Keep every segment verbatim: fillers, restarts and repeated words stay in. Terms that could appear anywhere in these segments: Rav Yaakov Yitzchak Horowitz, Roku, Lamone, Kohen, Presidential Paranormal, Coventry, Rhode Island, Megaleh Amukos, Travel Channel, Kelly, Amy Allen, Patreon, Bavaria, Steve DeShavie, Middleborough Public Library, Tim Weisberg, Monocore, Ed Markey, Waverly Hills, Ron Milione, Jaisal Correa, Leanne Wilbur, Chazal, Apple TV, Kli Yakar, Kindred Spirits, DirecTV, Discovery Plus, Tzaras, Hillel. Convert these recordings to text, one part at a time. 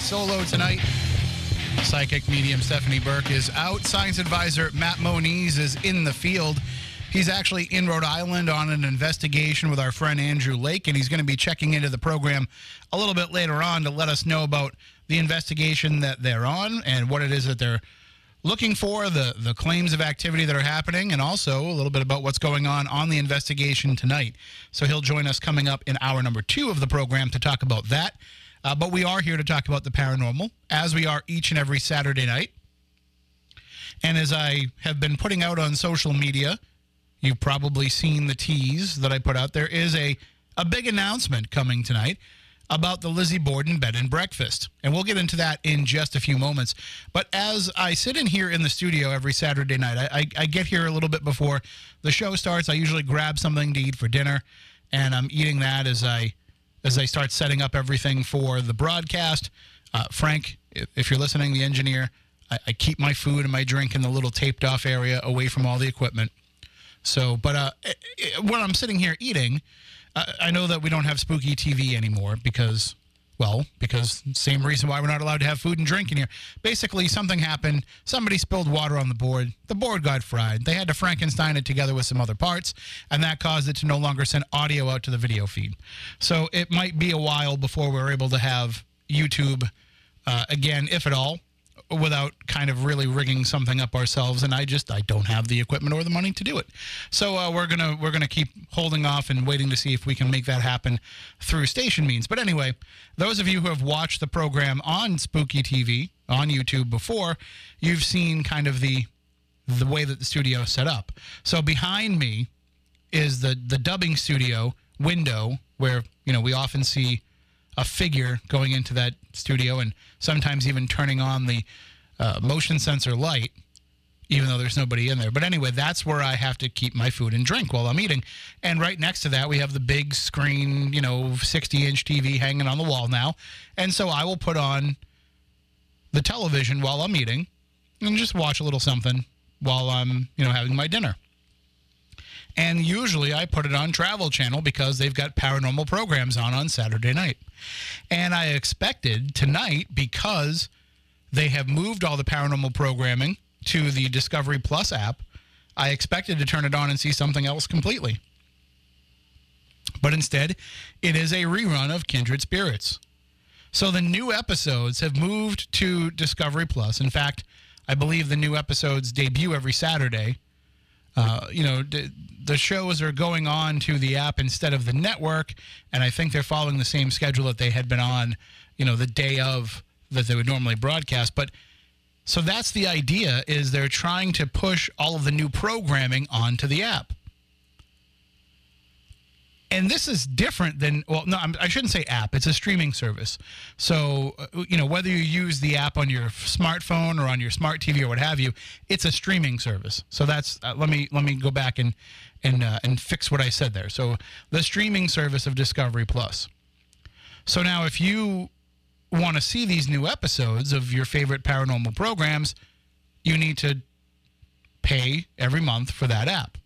Solo tonight. Psychic medium Stephanie Burke is out. Science advisor Matt Moniz is in the field. He's actually in Rhode Island on an investigation with our friend Andrew Lake, and he's going to be checking into the program a little bit later on to let us know about the investigation that they're on and what it is that they're looking for, the, the claims of activity that are happening, and also a little bit about what's going on on the investigation tonight. So he'll join us coming up in hour number two of the program to talk about that. Uh, but we are here to talk about the paranormal, as we are each and every Saturday night. And as I have been putting out on social media, you've probably seen the tease that I put out. There is a, a big announcement coming tonight about the Lizzie Borden Bed and Breakfast. And we'll get into that in just a few moments. But as I sit in here in the studio every Saturday night, I, I, I get here a little bit before the show starts. I usually grab something to eat for dinner, and I'm eating that as I... as they start setting up everything for the broadcast. Uh, Frank, if you're listening, the engineer, I, I keep my food and my drink in the little taped-off area away from all the equipment. So, but uh, it, it, when I'm sitting here eating, I, I know that we don't have spooky T V anymore because, well, because same reason why we're not allowed to have food and drink in here. Basically, something happened. Somebody spilled water on the board. The board got fried. They had to Frankenstein it together with some other parts, and that caused it to no longer send audio out to the video feed. So it might be a while before we're able to have YouTube uh, again, if at all, without kind of really rigging something up ourselves. And I just, I don't have the equipment or the money to do it. So uh, we're gonna, we're gonna keep holding off and waiting to see if we can make that happen through station means. But anyway, those of you who have watched the program on Spooky T V, on YouTube before, you've seen kind of the, the way that the studio is set up. So behind me is the, the dubbing studio window where, you know, we often see a figure going into that studio and sometimes even turning on the uh, motion sensor light, even though there's nobody in there. But anyway, that's where I have to keep my food and drink while I'm eating. And right next to that, we have the big screen, you know, sixty-inch T V hanging on the wall now. And so I will put on the television while I'm eating and just watch a little something while I'm, you know, having my dinner. And usually I put it on Travel Channel because they've got paranormal programs on on Saturday night. And I expected tonight, because they have moved all the paranormal programming to the Discovery Plus app, I expected to turn it on and see something else completely. But instead, it is a rerun of Kindred Spirits. So the new episodes have moved to Discovery Plus. In fact, I believe the new episodes debut every Saturday. Uh, you know, the shows are going on to the app instead of the network, and I think they're following the same schedule that they had been on, you know, the day of that they would normally broadcast. But so that's the idea, is they're trying to push all of the new programming onto the app. And this is different than, well, no, I shouldn't say app. It's a streaming service. So, you know, whether you use the app on your smartphone or on your smart T V or what have you, it's a streaming service. So that's, uh, let me let me go back and, and, uh, and fix what I said there. So the streaming service of Discovery Plus. So now if you want to see these new episodes of your favorite paranormal programs, you need to pay every month for that app.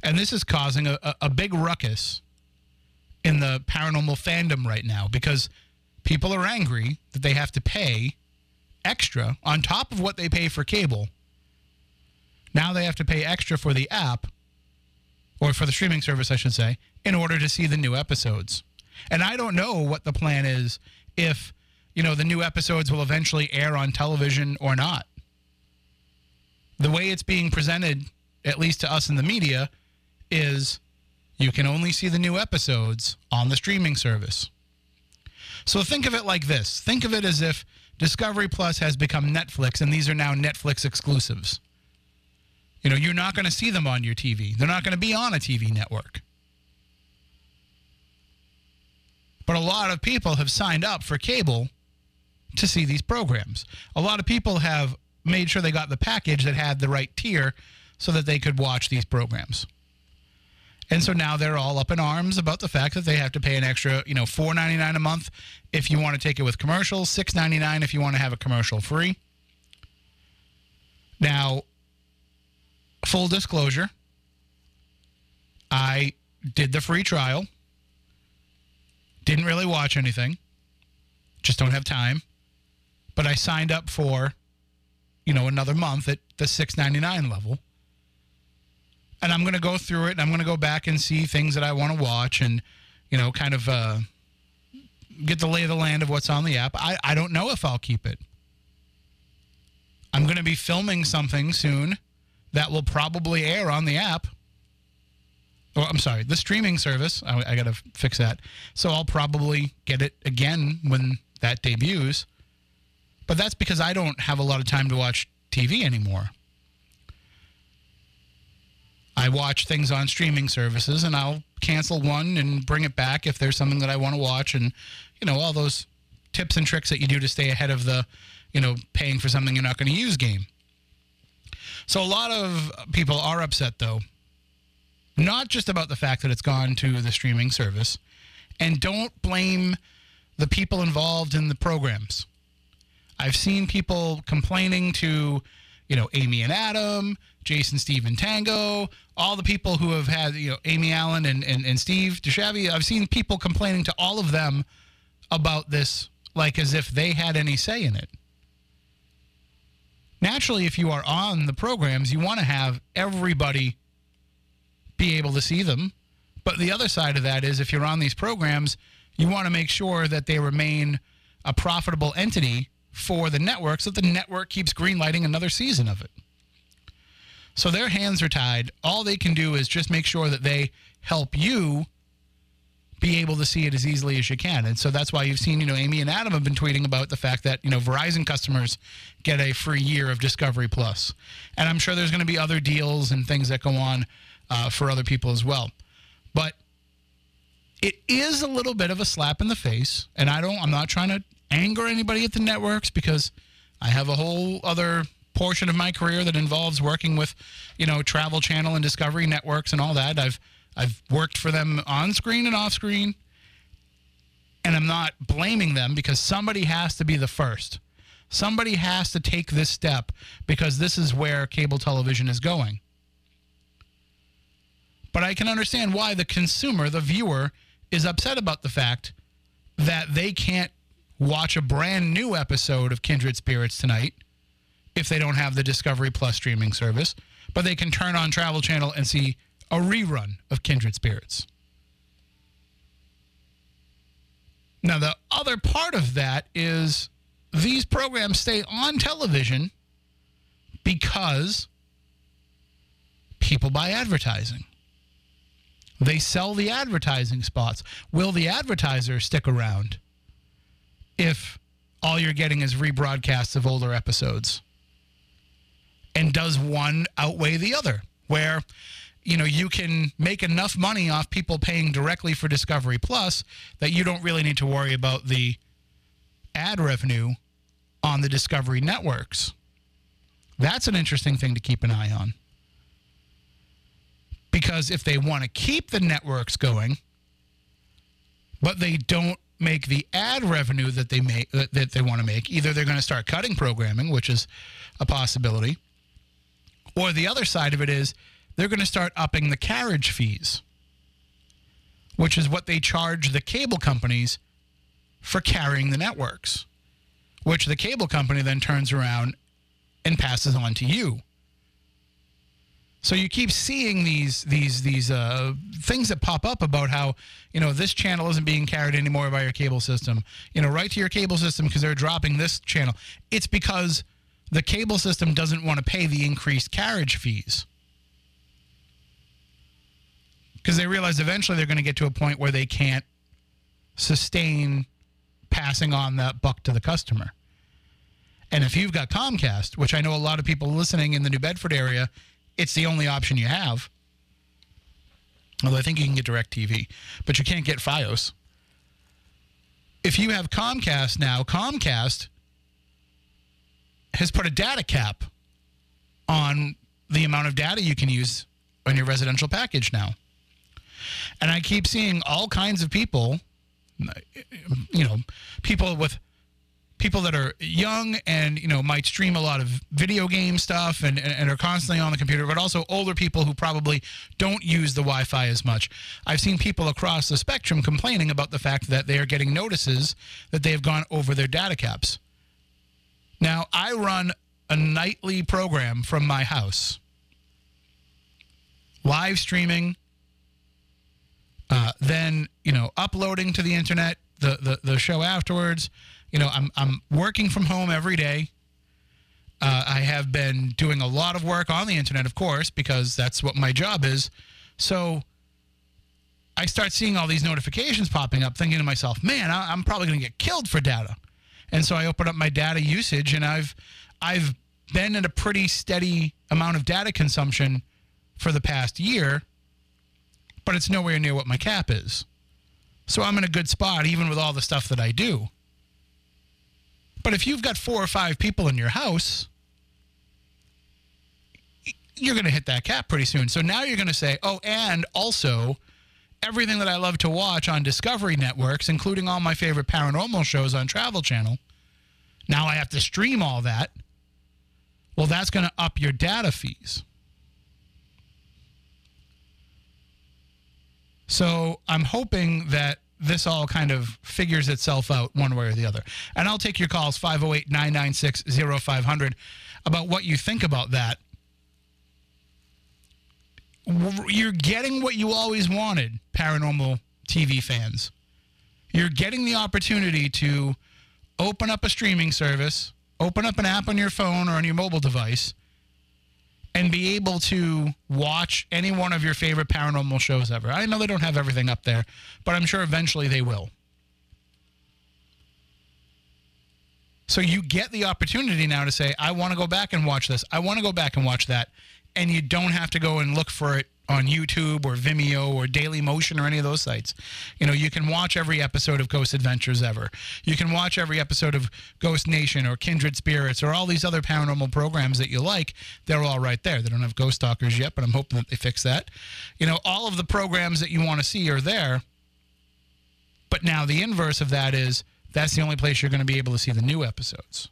And this is causing a, a big ruckus in the paranormal fandom right now, because people are angry that they have to pay extra on top of what they pay for cable. Now they have to pay extra for the app, or for the streaming service, I should say, in order to see the new episodes. And I don't know what the plan is, if, you know, the new episodes will eventually air on television or not. The way it's being presented, at least to us in the media, is You can only see the new episodes on the streaming service. So think of it like this. Think of it as if Discovery Plus has become Netflix, and these are now Netflix exclusives. You know, you're not going to see them on your T V. They're not going to be on a T V network. But a lot of people have signed up for cable to see these programs. A lot of people have made sure they got the package that had the right tier so that they could watch these programs. And so now they're all up in arms about the fact that they have to pay an extra, you know, four ninety-nine a month if you want to take it with commercials, six ninety-nine if you want to have it commercial free. Now, full disclosure, I did the free trial, didn't really watch anything, just don't have time, but I signed up for, you know, another month at the six ninety-nine level. And I'm going to go through it, and I'm going to go back and see things that I want to watch and, you know, kind of uh, get the lay of the land of what's on the app. I, I don't know if I'll keep it. I'm going to be filming something soon that will probably air on the app. Or, I'm sorry, the streaming service. I, I got to fix that. So I'll probably get it again when that debuts. But that's because I don't have a lot of time to watch T V anymore. I watch things on streaming services, and I'll cancel one and bring it back if there's something that I want to watch, and, you know, all those tips and tricks that you do to stay ahead of the, you know, paying for something you're not going to use game. So a lot of people are upset, though, not just about the fact that it's gone to the streaming service, and don't blame the people involved in the programs. I've seen people complaining to, you know, Amy and Adam, Jason, Steve, and Tango, all the people who have had, you know, Amy Allen and, and, and Steve DeShavie. I've seen people complaining to all of them about this, like as if they had any say in it. Naturally, if you are on the programs, you want to have everybody be able to see them. But the other side of that is if you're on these programs, you want to make sure that they remain a profitable entity for the network so that the network keeps greenlighting another season of it. So their hands are tied. All they can do is just make sure that they help you be able to see it as easily as you can. And so that's why you've seen, you know, Amy and Adam have been tweeting about the fact that, you know, Verizon customers get a free year of Discovery Plus. And I'm sure there's going to be other deals and things that go on uh, for other people as well. But it is a little bit of a slap in the face. And I don't, I'm not trying to anger anybody at the networks because I have a whole other portion of my career that involves working with, you know, Travel Channel and Discovery Networks and all that. I've I've worked for them on screen and off screen, and I'm not blaming them because somebody has to be the first. Somebody has to take this step because this is where cable television is going. But I can understand why the consumer, the viewer, is upset about the fact that they can't watch a brand new episode of Kindred Spirits tonight if they don't have the Discovery Plus streaming service, but they can turn on Travel Channel and see a rerun of Kindred Spirits. Now, the other part of that is these programs stay on television because people buy advertising. They sell the advertising spots. Will the advertiser stick around if all you're getting is rebroadcasts of older episodes? And does one outweigh the other? Where, you know, you can make enough money off people paying directly for Discovery Plus that you don't really need to worry about the ad revenue on the Discovery networks. That's an interesting thing to keep an eye on. Because if they want to keep the networks going, but they don't make the ad revenue that they make that they want to make, either they're going to start cutting programming, which is a possibility, or the other side of it is they're going to start upping the carriage fees, which is what they charge the cable companies for carrying the networks, which the cable company then turns around and passes on to you. So you keep seeing these these these uh, things that pop up about how, you know, this channel isn't being carried anymore by your cable system. You know, right to your cable system because they're dropping this channel. It's because the cable system doesn't want to pay the increased carriage fees. because they realize eventually they're going to get to a point where they can't sustain passing on that buck to the customer. And if you've got Comcast, which I know a lot of people listening in the New Bedford area, it's the only option you have. Although I think you can get DirecTV, but you can't get Fios. If you have Comcast now, Comcast has put a data cap on the amount of data you can use on your residential package now. And I keep seeing all kinds of people, you know, people with... people that are young and, you know, might stream a lot of video game stuff and, and, and are constantly on the computer, but also older people who probably don't use the Wi-Fi as much. I've seen people across the spectrum complaining about the fact that they are getting notices that they have gone over their data caps. Now, I run a nightly program from my house. Live streaming, uh, then, you know, uploading to the internet, the, the, the show afterwards. You know, I'm I'm working from home every day. Uh, I have been doing a lot of work on the internet, of course, because that's what my job is. So I start seeing all these notifications popping up, thinking to myself, man, I, I'm probably going to get killed for data. And so I open up my data usage, and I've I've been at a pretty steady amount of data consumption for the past year, but it's nowhere near what my cap is. So I'm in a good spot, even with all the stuff that I do. But if you've got four or five people in your house, you're going to hit that cap pretty soon. So now you're going to say, oh, and also everything that I love to watch on Discovery Networks, including all my favorite paranormal shows on Travel Channel, now I have to stream all that. Well, that's going to up your data fees. So I'm hoping that this all kind of figures itself out one way or the other. And I'll take your calls, five oh eight, nine nine six, oh five hundred, about what you think about that. You're getting what you always wanted, paranormal T V fans. You're getting the opportunity to open up a streaming service, open up an app on your phone or on your mobile device, and be able to watch any one of your favorite paranormal shows ever. I know they don't have everything up there, but I'm sure eventually they will. So you get the opportunity now to say, I want to go back and watch this. I want to go back and watch that. And you don't have to go and look for it on YouTube or Vimeo or Dailymotion or any of those sites. You know, you can watch every episode of Ghost Adventures ever. You can watch every episode of Ghost Nation or Kindred Spirits or all these other paranormal programs that you like. They're all right there. They don't have Ghost Stalkers yet, but I'm hoping that they fix that. You know, all of the programs that you want to see are there. But now the inverse of that is that's the only place you're going to be able to see the new episodes.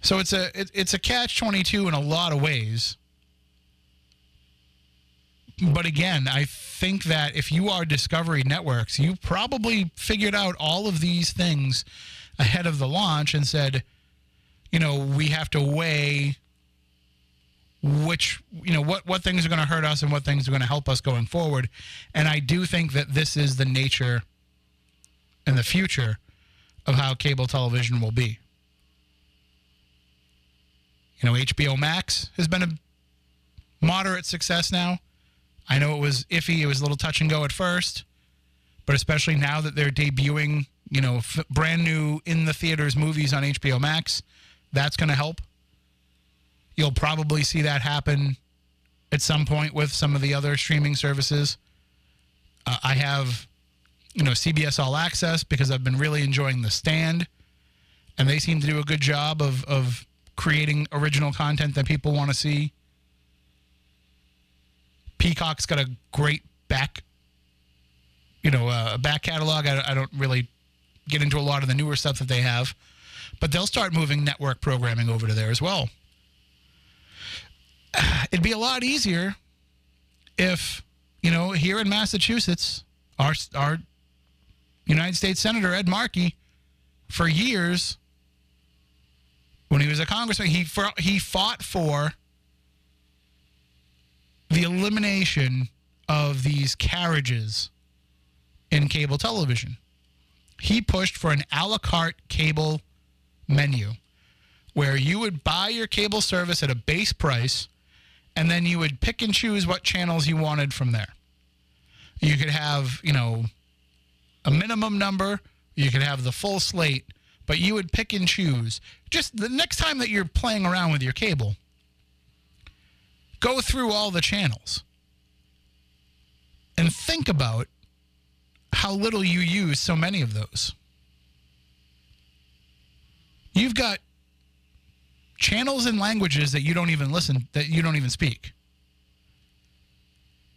So it's a it, it's a catch twenty-two in a lot of ways. But again, I think that if you are Discovery Networks, you probably figured out all of these things ahead of the launch and said, you know, we have to weigh which, you know, what, what things are going to hurt us and what things are going to help us going forward. And I do think that this is the nature and the future of how cable television will be. You know, H B O Max has been a moderate success now. I know it was iffy. It was a little touch and go at first, but especially now that they're debuting, you know, f- brand new in the theaters movies on H B O Max, that's going to help. You'll probably see that happen at some point with some of the other streaming services. Uh, I have, you know, C B S All Access because I've been really enjoying The Stand, and they seem to do a good job of, of creating original content that people want to see. Peacock's got a great back, you know, uh, back catalog. I, I don't really get into a lot of the newer stuff that they have, but they'll start moving network programming over to there as well. It'd be a lot easier if, you know, here in Massachusetts, our our United States Senator Ed Markey, for years, when he was a congressman, he he fought for the elimination of these carriages in cable television. He pushed for an a la carte cable menu where you would buy your cable service at a base price and then you would pick and choose what channels you wanted from there. You could have, you know, a minimum number. You could have the full slate, but you would pick and choose. Just the next time that you're playing around with your cable, go through all the channels and think about how little you use so many of those. You've got channels and languages that you don't even listen, that you don't even speak.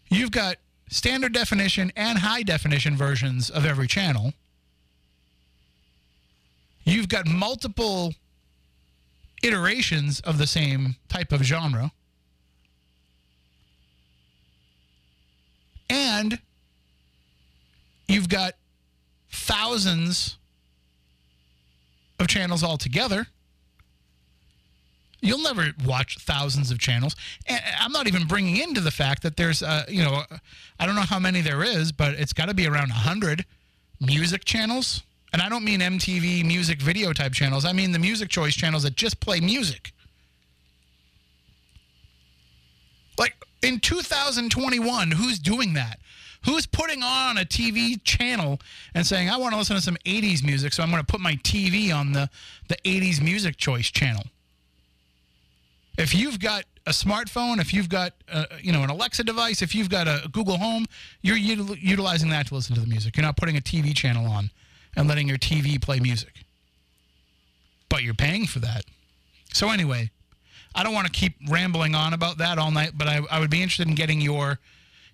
You've got standard definition and high definition versions of every channel. You've got multiple iterations of the same type of genre. And you've got thousands of channels altogether. You'll never watch thousands of channels. And I'm not even bringing into the fact that there's, uh, you know, I don't know how many there is, but it's got to be around one hundred music channels. And I don't mean M T V music video type channels. I mean the music choice channels that just play music. Like in two thousand twenty-one, who's doing that? Who's putting on a T V channel and saying, I want to listen to some eighties music, so I'm going to put my T V on the, the eighties music choice channel? If you've got a smartphone, if you've got uh, you know, an Alexa device, if you've got a Google Home, you're util- utilizing that to listen to the music. You're not putting a T V channel on and letting your T V play music. But you're paying for that. So anyway, I don't want to keep rambling on about that all night, but I, I would be interested in getting your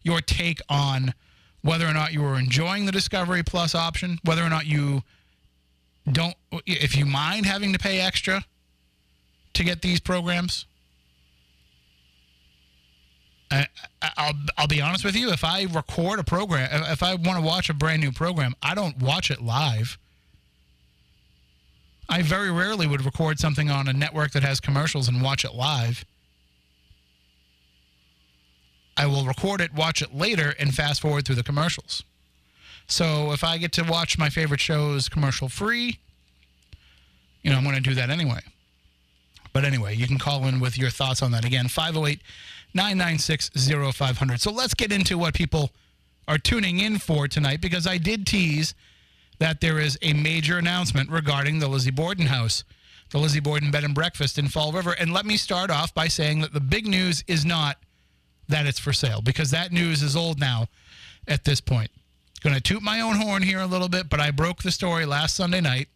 your take on whether or not you were enjoying the Discovery Plus option, whether or not you don't, if you mind having to pay extra to get these programs. I, I'll, I'll be honest with you, if I record a program, if I want to watch a brand new program, I don't watch it live. I very rarely would record something on a network that has commercials and watch it live. I will record it, watch it later, and fast forward through the commercials. So if I get to watch my favorite shows commercial-free, you know, I'm going to do that anyway. But anyway, you can call in with your thoughts on that. Again, five oh eight, nine nine six, oh five hundred. So let's get into what people are tuning in for tonight, because I did tease that there is a major announcement regarding the Lizzie Borden house, the Lizzie Borden Bed and Breakfast in Fall River. And let me start off by saying that the big news is not that it's for sale, because that news is old now at this point. Going to toot my own horn here a little bit, but I broke the story last Sunday night.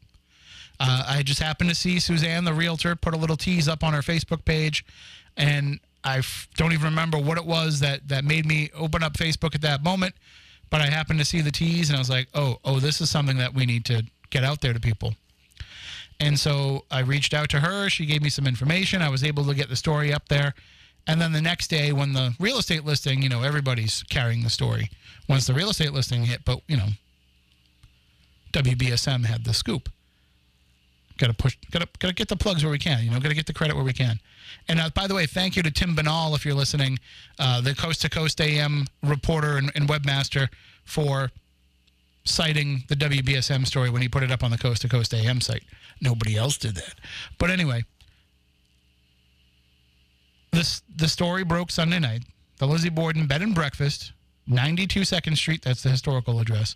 Uh, I just happened to see Suzanne, the realtor, put a little tease up on her Facebook page, and I f- don't even remember what it was that, that made me open up Facebook at that moment, but I happened to see the tease, and I was like, oh, oh, this is something that we need to get out there to people. And so I reached out to her. She gave me some information. I was able to get the story up there. And then the next day when the real estate listing, you know, everybody's carrying the story once the real estate listing hit, but, you know, W B S M had the scoop. Got to push, got to, got to get the plugs where we can, you know, got to get the credit where we can. And uh, by the way, thank you to Tim Banal, if you're listening, uh, the Coast to Coast A M reporter and, and webmaster, for citing the W B S M story when he put it up on the Coast to Coast A M site. Nobody else did that. But anyway, this, the story broke Sunday night. The Lizzie Borden Bed and Breakfast, ninety-two second Street, that's the historical address.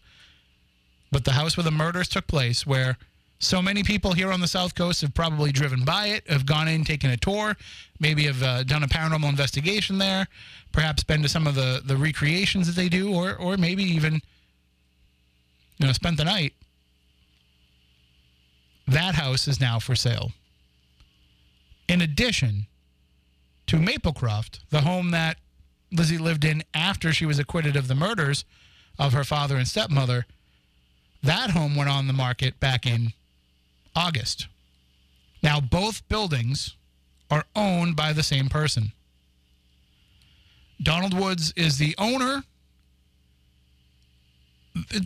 But the house where the murders took place, where so many people here on the South Coast have probably driven by it, have gone in, taken a tour, maybe have uh, done a paranormal investigation there, perhaps been to some of the, the recreations that they do, or or maybe even, you know, spent the night. That house is now for sale. In addition to Maplecroft, the home that Lizzie lived in after she was acquitted of the murders of her father and stepmother, that home went on the market back in August. Now, both buildings are owned by the same person. Donald Woods is the owner.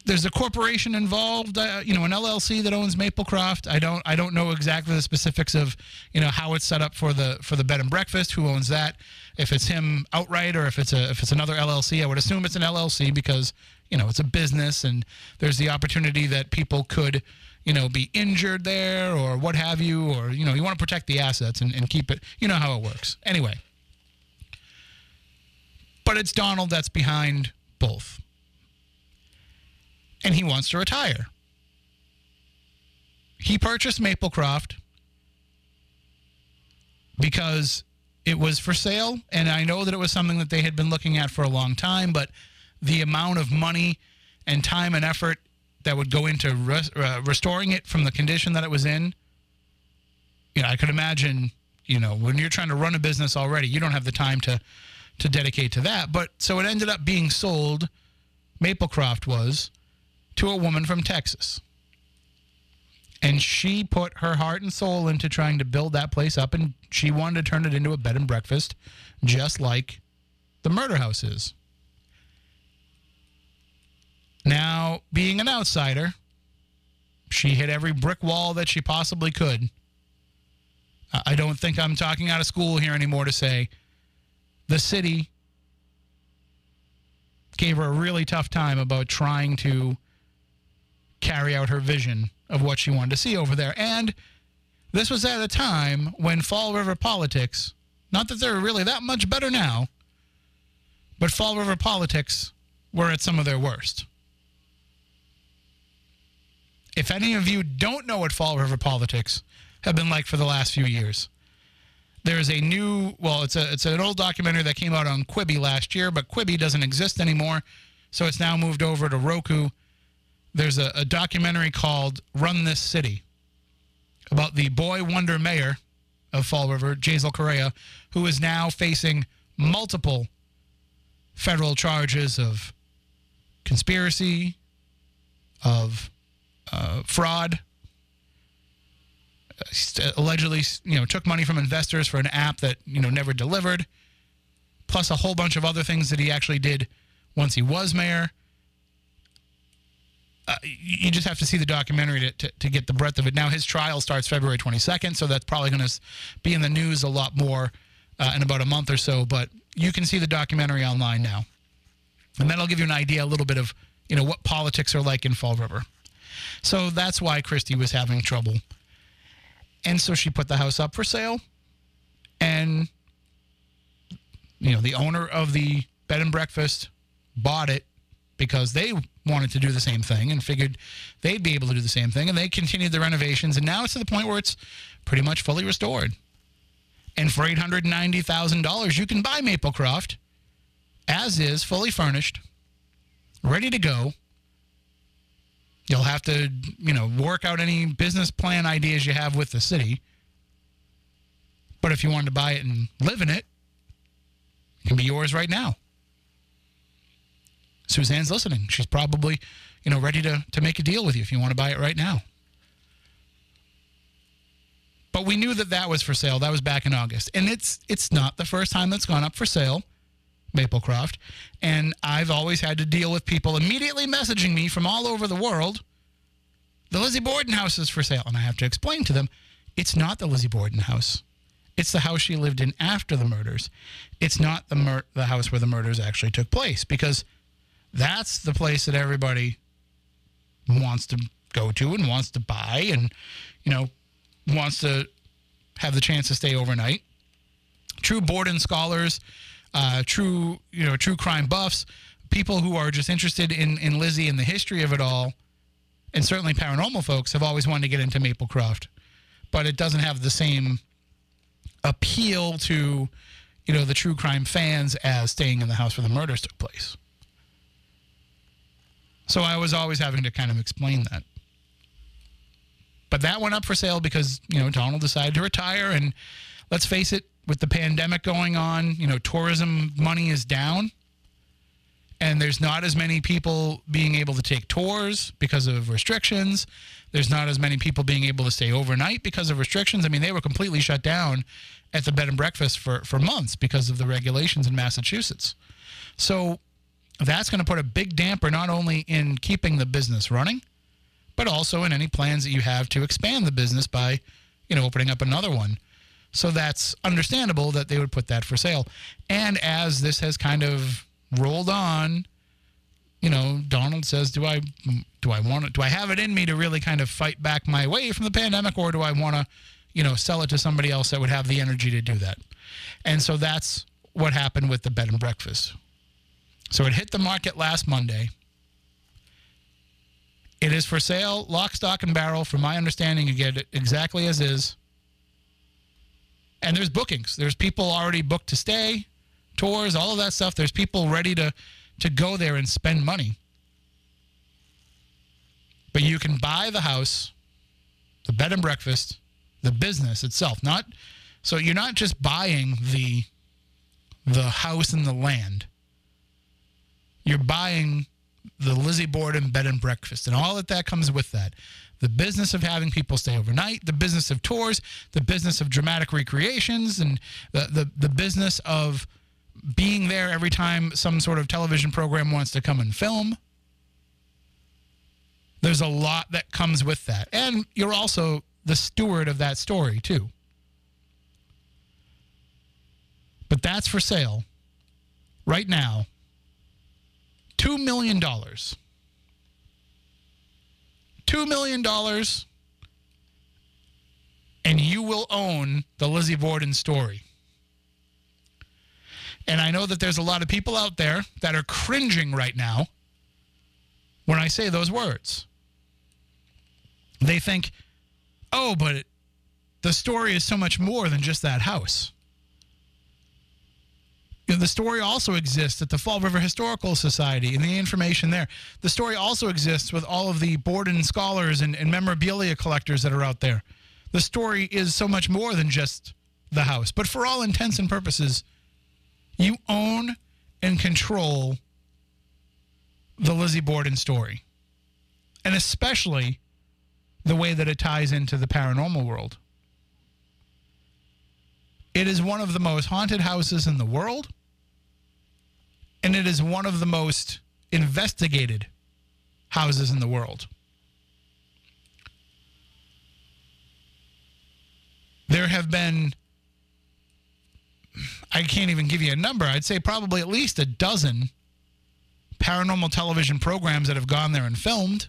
There's a corporation involved, uh, you know, an L L C that owns Maplecroft. I don't, I don't know exactly the specifics of, you know, how it's set up for the for the bed and breakfast. Who owns that? If it's him outright, or if it's a if it's another L L C, I would assume it's an L L C, because, you know, it's a business and there's the opportunity that people could, you know, be injured there or what have you, or, you know, you want to protect the assets and, and keep it. You know how it works. Anyway, but it's Donald that's behind both. And he wants to retire. He purchased Maplecroft because it was for sale, and I know that it was something that they had been looking at for a long time, but the amount of money and time and effort that would go into res- uh, restoring it from the condition that it was in, you know, I could imagine, you know, when you're trying to run a business already, you don't have the time to, to dedicate to that. But so it ended up being sold, Maplecroft was, to a woman from Texas. And she put her heart and soul into trying to build that place up, and she wanted to turn it into a bed and breakfast, just like the murder house is. Now, being an outsider, she hit every brick wall that she possibly could. I don't think I'm talking out of school here anymore to say the city gave her a really tough time about trying to carry out her vision of what she wanted to see over there. And this was at a time when Fall River politics, not that they're really that much better now, but Fall River politics were at some of their worst. If any of you don't know what Fall River politics have been like for the last few years, there's a new, well, it's a it's an old documentary that came out on Quibi last year, but Quibi doesn't exist anymore, so it's now moved over to Roku. There's a, a documentary called Run This City about the boy wonder mayor of Fall River, Jaisal Correa, who is now facing multiple federal charges of conspiracy, of uh, fraud. Allegedly, you know, took money from investors for an app that, you know, never delivered, plus a whole bunch of other things that he actually did once he was mayor. Uh, you just have to see the documentary to, to, to get the breadth of it. Now, his trial starts February twenty-second, so that's probably going to be in the news a lot more uh, in about a month or so, but you can see the documentary online now. And that'll give you an idea, a little bit of, you know, what politics are like in Fall River. So that's why Christie was having trouble. And so she put the house up for sale, and, you know, the owner of the bed and breakfast bought it because they wanted to do the same thing and figured they'd be able to do the same thing. And they continued the renovations. And now it's to the point where it's pretty much fully restored. And for eight hundred ninety thousand dollars, you can buy Maplecroft as is, fully furnished, ready to go. You'll have to, you know, work out any business plan ideas you have with the city. But if you wanted to buy it and live in it, it can be yours right now. Suzanne's listening. She's probably, you know, ready to, to make a deal with you if you want to buy it right now. But we knew that that was for sale. That was back in August. And it's it's not the first time that's gone up for sale, Maplecroft. And I've always had to deal with people immediately messaging me from all over the world, the Lizzie Borden house is for sale. And I have to explain to them, it's not the Lizzie Borden house. It's the house she lived in after the murders. It's not the mur- the house where the murders actually took place, because that's the place that everybody wants to go to and wants to buy and, you know, wants to have the chance to stay overnight. True Borden scholars, uh, true, you know, true crime buffs, people who are just interested in, in Lizzie and the history of it all, and certainly paranormal folks have always wanted to get into Maplecroft. But it doesn't have the same appeal to, you know, the true crime fans as staying in the house where the murders took place. So I was always having to kind of explain that. But that went up for sale because, you know, Donald decided to retire. And let's face it, with the pandemic going on, you know, tourism money is down. And there's not as many people being able to take tours because of restrictions. There's not as many people being able to stay overnight because of restrictions. I mean, they were completely shut down at the bed and breakfast for, for months because of the regulations in Massachusetts. So that's going to put a big damper not only in keeping the business running, but also in any plans that you have to expand the business by, you know, opening up another one. So that's understandable that they would put that for sale. And as this has kind of rolled on, you know, Donald says, do I do I want it? Do I have it in me to really kind of fight back my way from the pandemic, or do I want to, you know, sell it to somebody else that would have the energy to do that? And so that's what happened with the bed and breakfast. So it hit the market last Monday. It is for sale, lock, stock, and barrel. From my understanding, you get it exactly as is. And there's bookings. There's people already booked to stay, tours, all of that stuff. There's people ready to, to go there and spend money. But you can buy the house, the bed and breakfast, the business itself. Not so you're not just buying the the house and the land. You're buying the Lizzie Borden Bed and Breakfast and all that that comes with that. The business of having people stay overnight, the business of tours, the business of dramatic recreations, and the, the, the business of being there every time some sort of television program wants to come and film. There's a lot that comes with that. And you're also the steward of that story, too. But that's for sale right now. two million dollars. two million dollars, and you will own the Lizzie Borden story. And I know that there's a lot of people out there that are cringing right now when I say those words. They think, oh, but it, the story is so much more than just that house. The story also exists at the Fall River Historical Society and the information there. The story also exists with all of the Borden scholars and, and memorabilia collectors that are out there. The story is so much more than just the house. But for all intents and purposes, you own and control the Lizzie Borden story. And especially the way that it ties into the paranormal world. It is one of the most haunted houses in the world. And it is one of the most investigated houses in the world. There have been, I can't even give you a number, I'd say probably at least a dozen paranormal television programs that have gone there and filmed.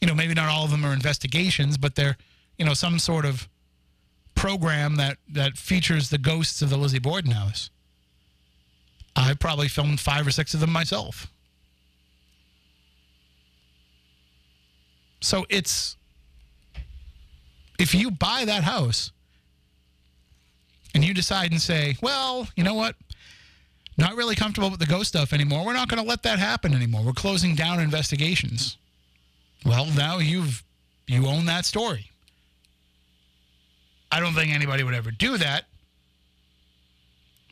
You know, maybe not all of them are investigations, but they're, you know, some sort of program that, that features the ghosts of the Lizzie Borden house. I've probably filmed five or six of them myself. So it's, if you buy that house and you decide and say, well, you know what? Not really comfortable with the ghost stuff anymore. We're not going to let that happen anymore. We're closing down investigations. Well, now you've, you own that story. I don't think anybody would ever do that,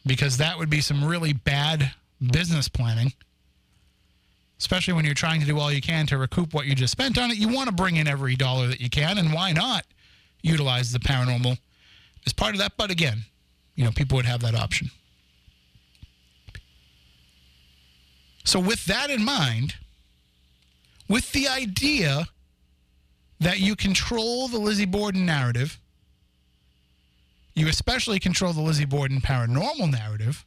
because that would be some really bad business planning, especially when you're trying to do all you can to recoup what you just spent on it. You want to bring in every dollar that you can, and why not utilize the paranormal as part of that? But again, you know, people would have that option. So with that in mind, with the idea that you control the Lizzie Borden narrative, you especially control the Lizzie Borden paranormal narrative,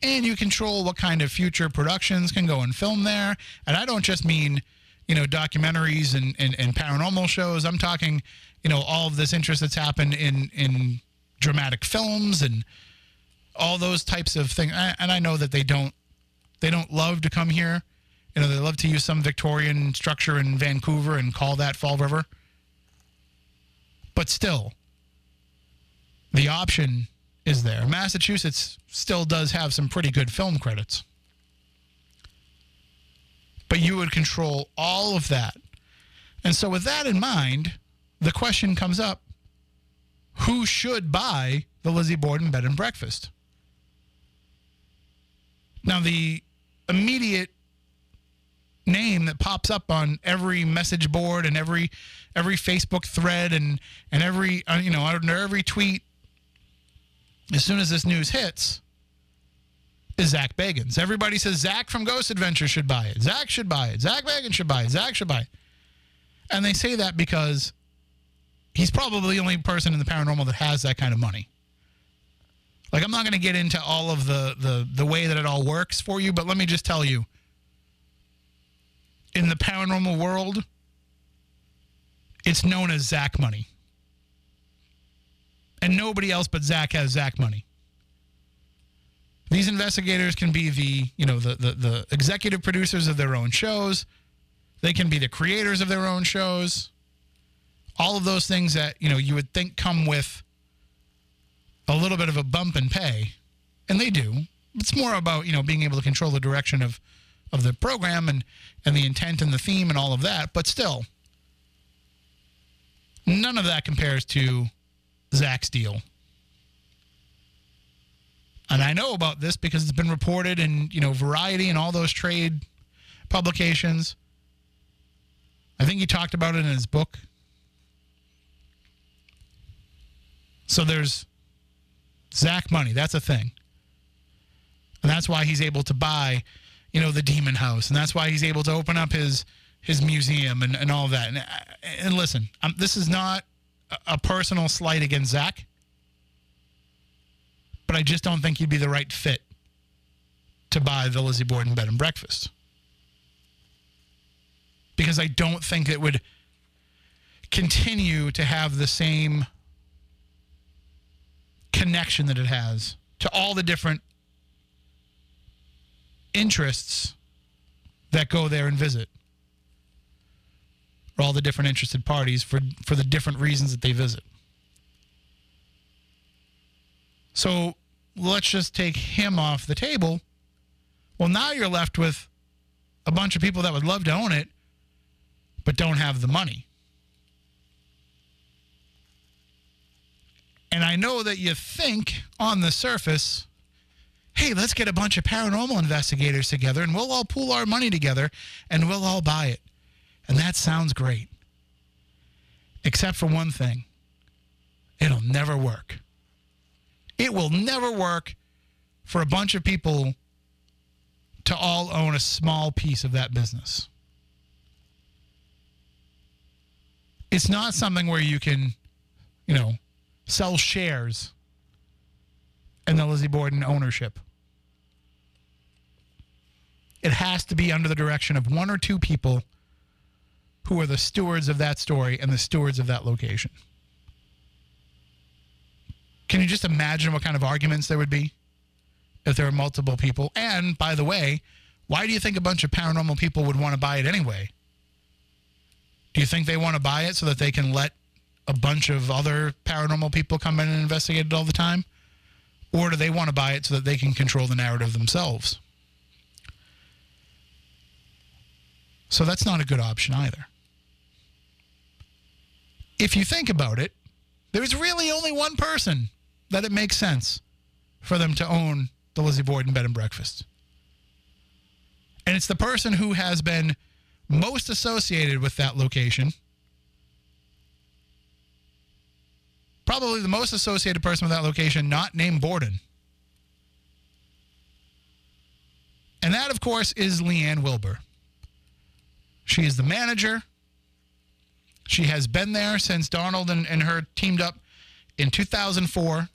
and you control what kind of future productions can go and film there. And I don't just mean, you know, documentaries and, and, and paranormal shows. I'm talking, you know, all of this interest that's happened in, in dramatic films and all those types of things. And I know that they don't, they don't love to come here. You know, they love to use some Victorian structure in Vancouver and call that Fall River. But still, the option is there. Massachusetts still does have some pretty good film credits. But you would control all of that. And so with that in mind, the question comes up, who should buy the Lizzie Borden Bed and Breakfast? Now, the immediate name that pops up on every message board and every every Facebook thread and, and every, you know, under every tweet, as soon as this news hits, is Zach Bagans. Everybody says Zach from Ghost Adventures should buy it. Zach should buy it. Zach Bagans should buy it. Zach should buy it. And they say that because he's probably the only person in the paranormal that has that kind of money. Like, I'm not going to get into all of the, the, the way that it all works for you, but let me just tell you, in the paranormal world, it's known as Zach money. And nobody else but Zach has Zach money. These investigators can be the, you know, the, the, the executive producers of their own shows. They can be the creators of their own shows. All of those things that, you know, you would think come with a little bit of a bump in pay. And they do. It's more about, you know, being able to control the direction of, of the program and, and the intent and the theme and all of that. But still, none of that compares to Zach's deal. And I know about this because it's been reported in, you know, Variety and all those trade publications. I think he talked about it in his book. So there's Zach money. That's a thing. And that's why he's able to buy, you know, the Demon House. And that's why he's able to open up his his museum and, and all that. And, and listen, I'm, this is not a personal slight against Zach. But I just don't think he'd be the right fit to buy the Lizzie Borden Bed and Breakfast. Because I don't think it would continue to have the same connection that it has to all the different interests that go there and visit, or all the different interested parties for, for the different reasons that they visit. So let's just take him off the table. Well, now you're left with a bunch of people that would love to own it, but don't have the money. And I know that you think on the surface, hey, let's get a bunch of paranormal investigators together and we'll all pool our money together and we'll all buy it. And that sounds great. Except for one thing. It'll never work. It will never work for a bunch of people to all own a small piece of that business. It's not something where you can, you know, sell shares in the Lizzie Borden ownership. It has to be under the direction of one or two people who are the stewards of that story and the stewards of that location. Can you just imagine what kind of arguments there would be if there were multiple people? And, by the way, why do you think a bunch of paranormal people would want to buy it anyway? Do you think they want to buy it so that they can let a bunch of other paranormal people come in and investigate it all the time? Or do they want to buy it so that they can control the narrative themselves? So that's not a good option either. If you think about it, there's really only one person that it makes sense for them to own the Lizzie Borden Bed and Breakfast. And it's the person who has been most associated with that location, probably the most associated person with that location, not named Borden. And that, of course, is Leanne Wilbur. She is the manager. She has been there since Donald and, and her teamed up in two thousand four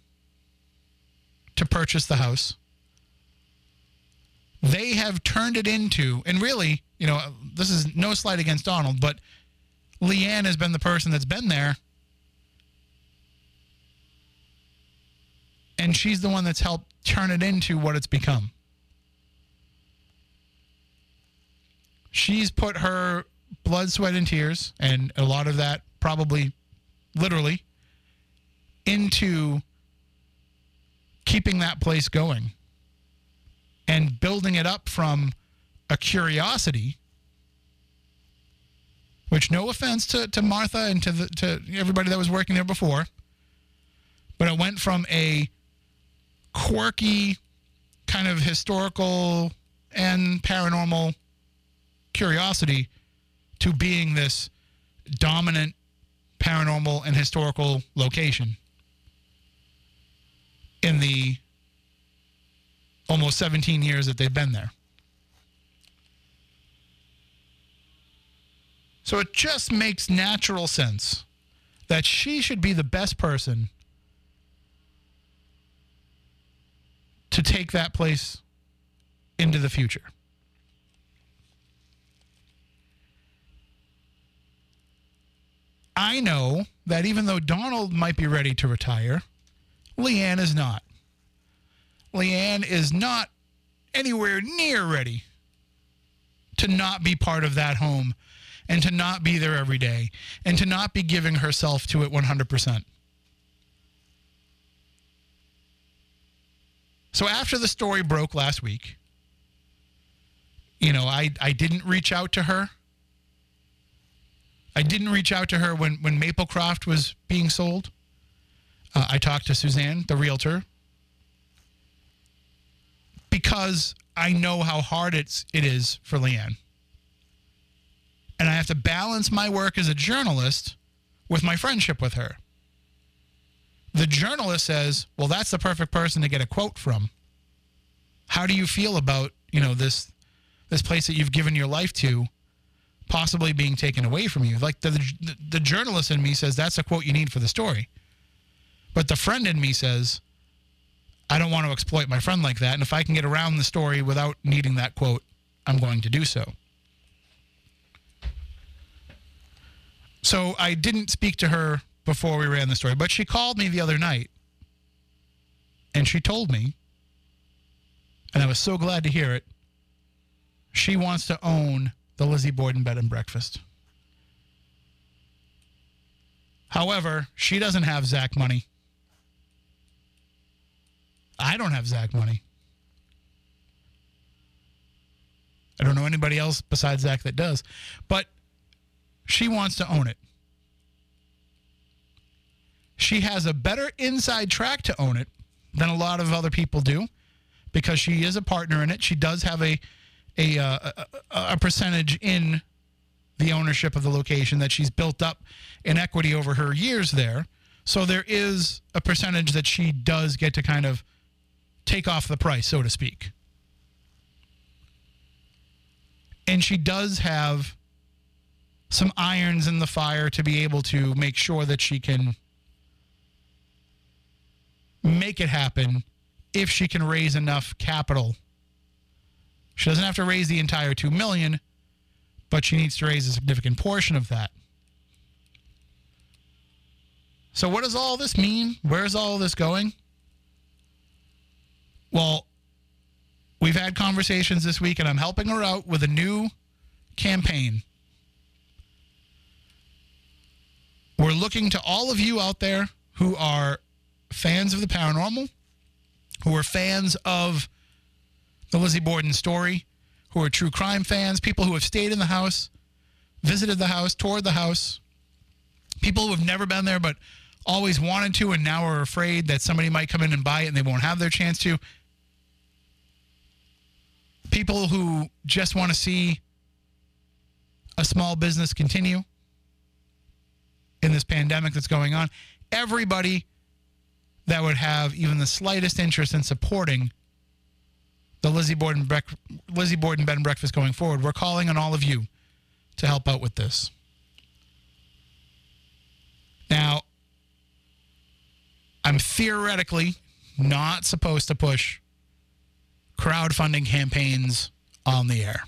to purchase the house. They have turned it into, and really, you know, this is no slight against Donald, but Leanne has been the person that's been there. And she's the one that's helped turn it into what it's become. She's put her blood, sweat, and tears, and a lot of that probably literally, into keeping that place going and building it up from a curiosity, which no offense to, to Martha and to, the, to everybody that was working there before, but it went from a quirky kind of historical and paranormal curiosity to being this dominant paranormal and historical location in the almost seventeen years that they've been there. So it just makes natural sense that she should be the best person to take that place into the future. I know that even though Donald might be ready to retire, Leanne is not. Leanne is not anywhere near ready to not be part of that home and to not be there every day and to not be giving herself to it one hundred percent. So after the story broke last week, you know, I, I didn't reach out to her. I didn't reach out to her when, when Maplecroft was being sold. Uh, I talked to Suzanne, the realtor, because I know how hard it's, it is for Leanne. And I have to balance my work as a journalist with my friendship with her. The journalist says, well, that's the perfect person to get a quote from. How do you feel about, you know, this this place that you've given your life to possibly being taken away from you? Like the, the, the journalist in me says, that's a quote you need for the story. But the friend in me says, I don't want to exploit my friend like that. And if I can get around the story without needing that quote, I'm going to do so. So I didn't speak to her before we ran the story, but she called me the other night and she told me, and I was so glad to hear it, she wants to own the Lizzie Borden Bed and Breakfast. However, she doesn't have Zach money. I don't have Zach money. I don't know anybody else besides Zach that does, but she wants to own it. She has a better inside track to own it than a lot of other people do because she is a partner in it. She does have a a, uh, a, a percentage in the ownership of the location that she's built up in equity over her years there. So there is a percentage that she does get to kind of take off the price, so to speak. And she does have some irons in the fire to be able to make sure that she can make it happen if she can raise enough capital. She doesn't have to raise the entire two million dollars, but she needs to raise a significant portion of that. So what does all this mean? Where is all this going? Well, we've had conversations this week, and I'm helping her out with a new campaign. We're looking to all of you out there who are fans of the paranormal, who are fans of the Lizzie Borden story, who are true crime fans, people who have stayed in the house, visited the house, toured the house, people who have never been there but always wanted to and now are afraid that somebody might come in and buy it and they won't have their chance to. People who just want to see a small business continue in this pandemic that's going on. Everybody that would have even the slightest interest in supporting the Lizzie Borden, Bre- Lizzie Borden Bed and Breakfast going forward. We're calling on all of you to help out with this. Now, I'm theoretically not supposed to push crowdfunding campaigns on the air.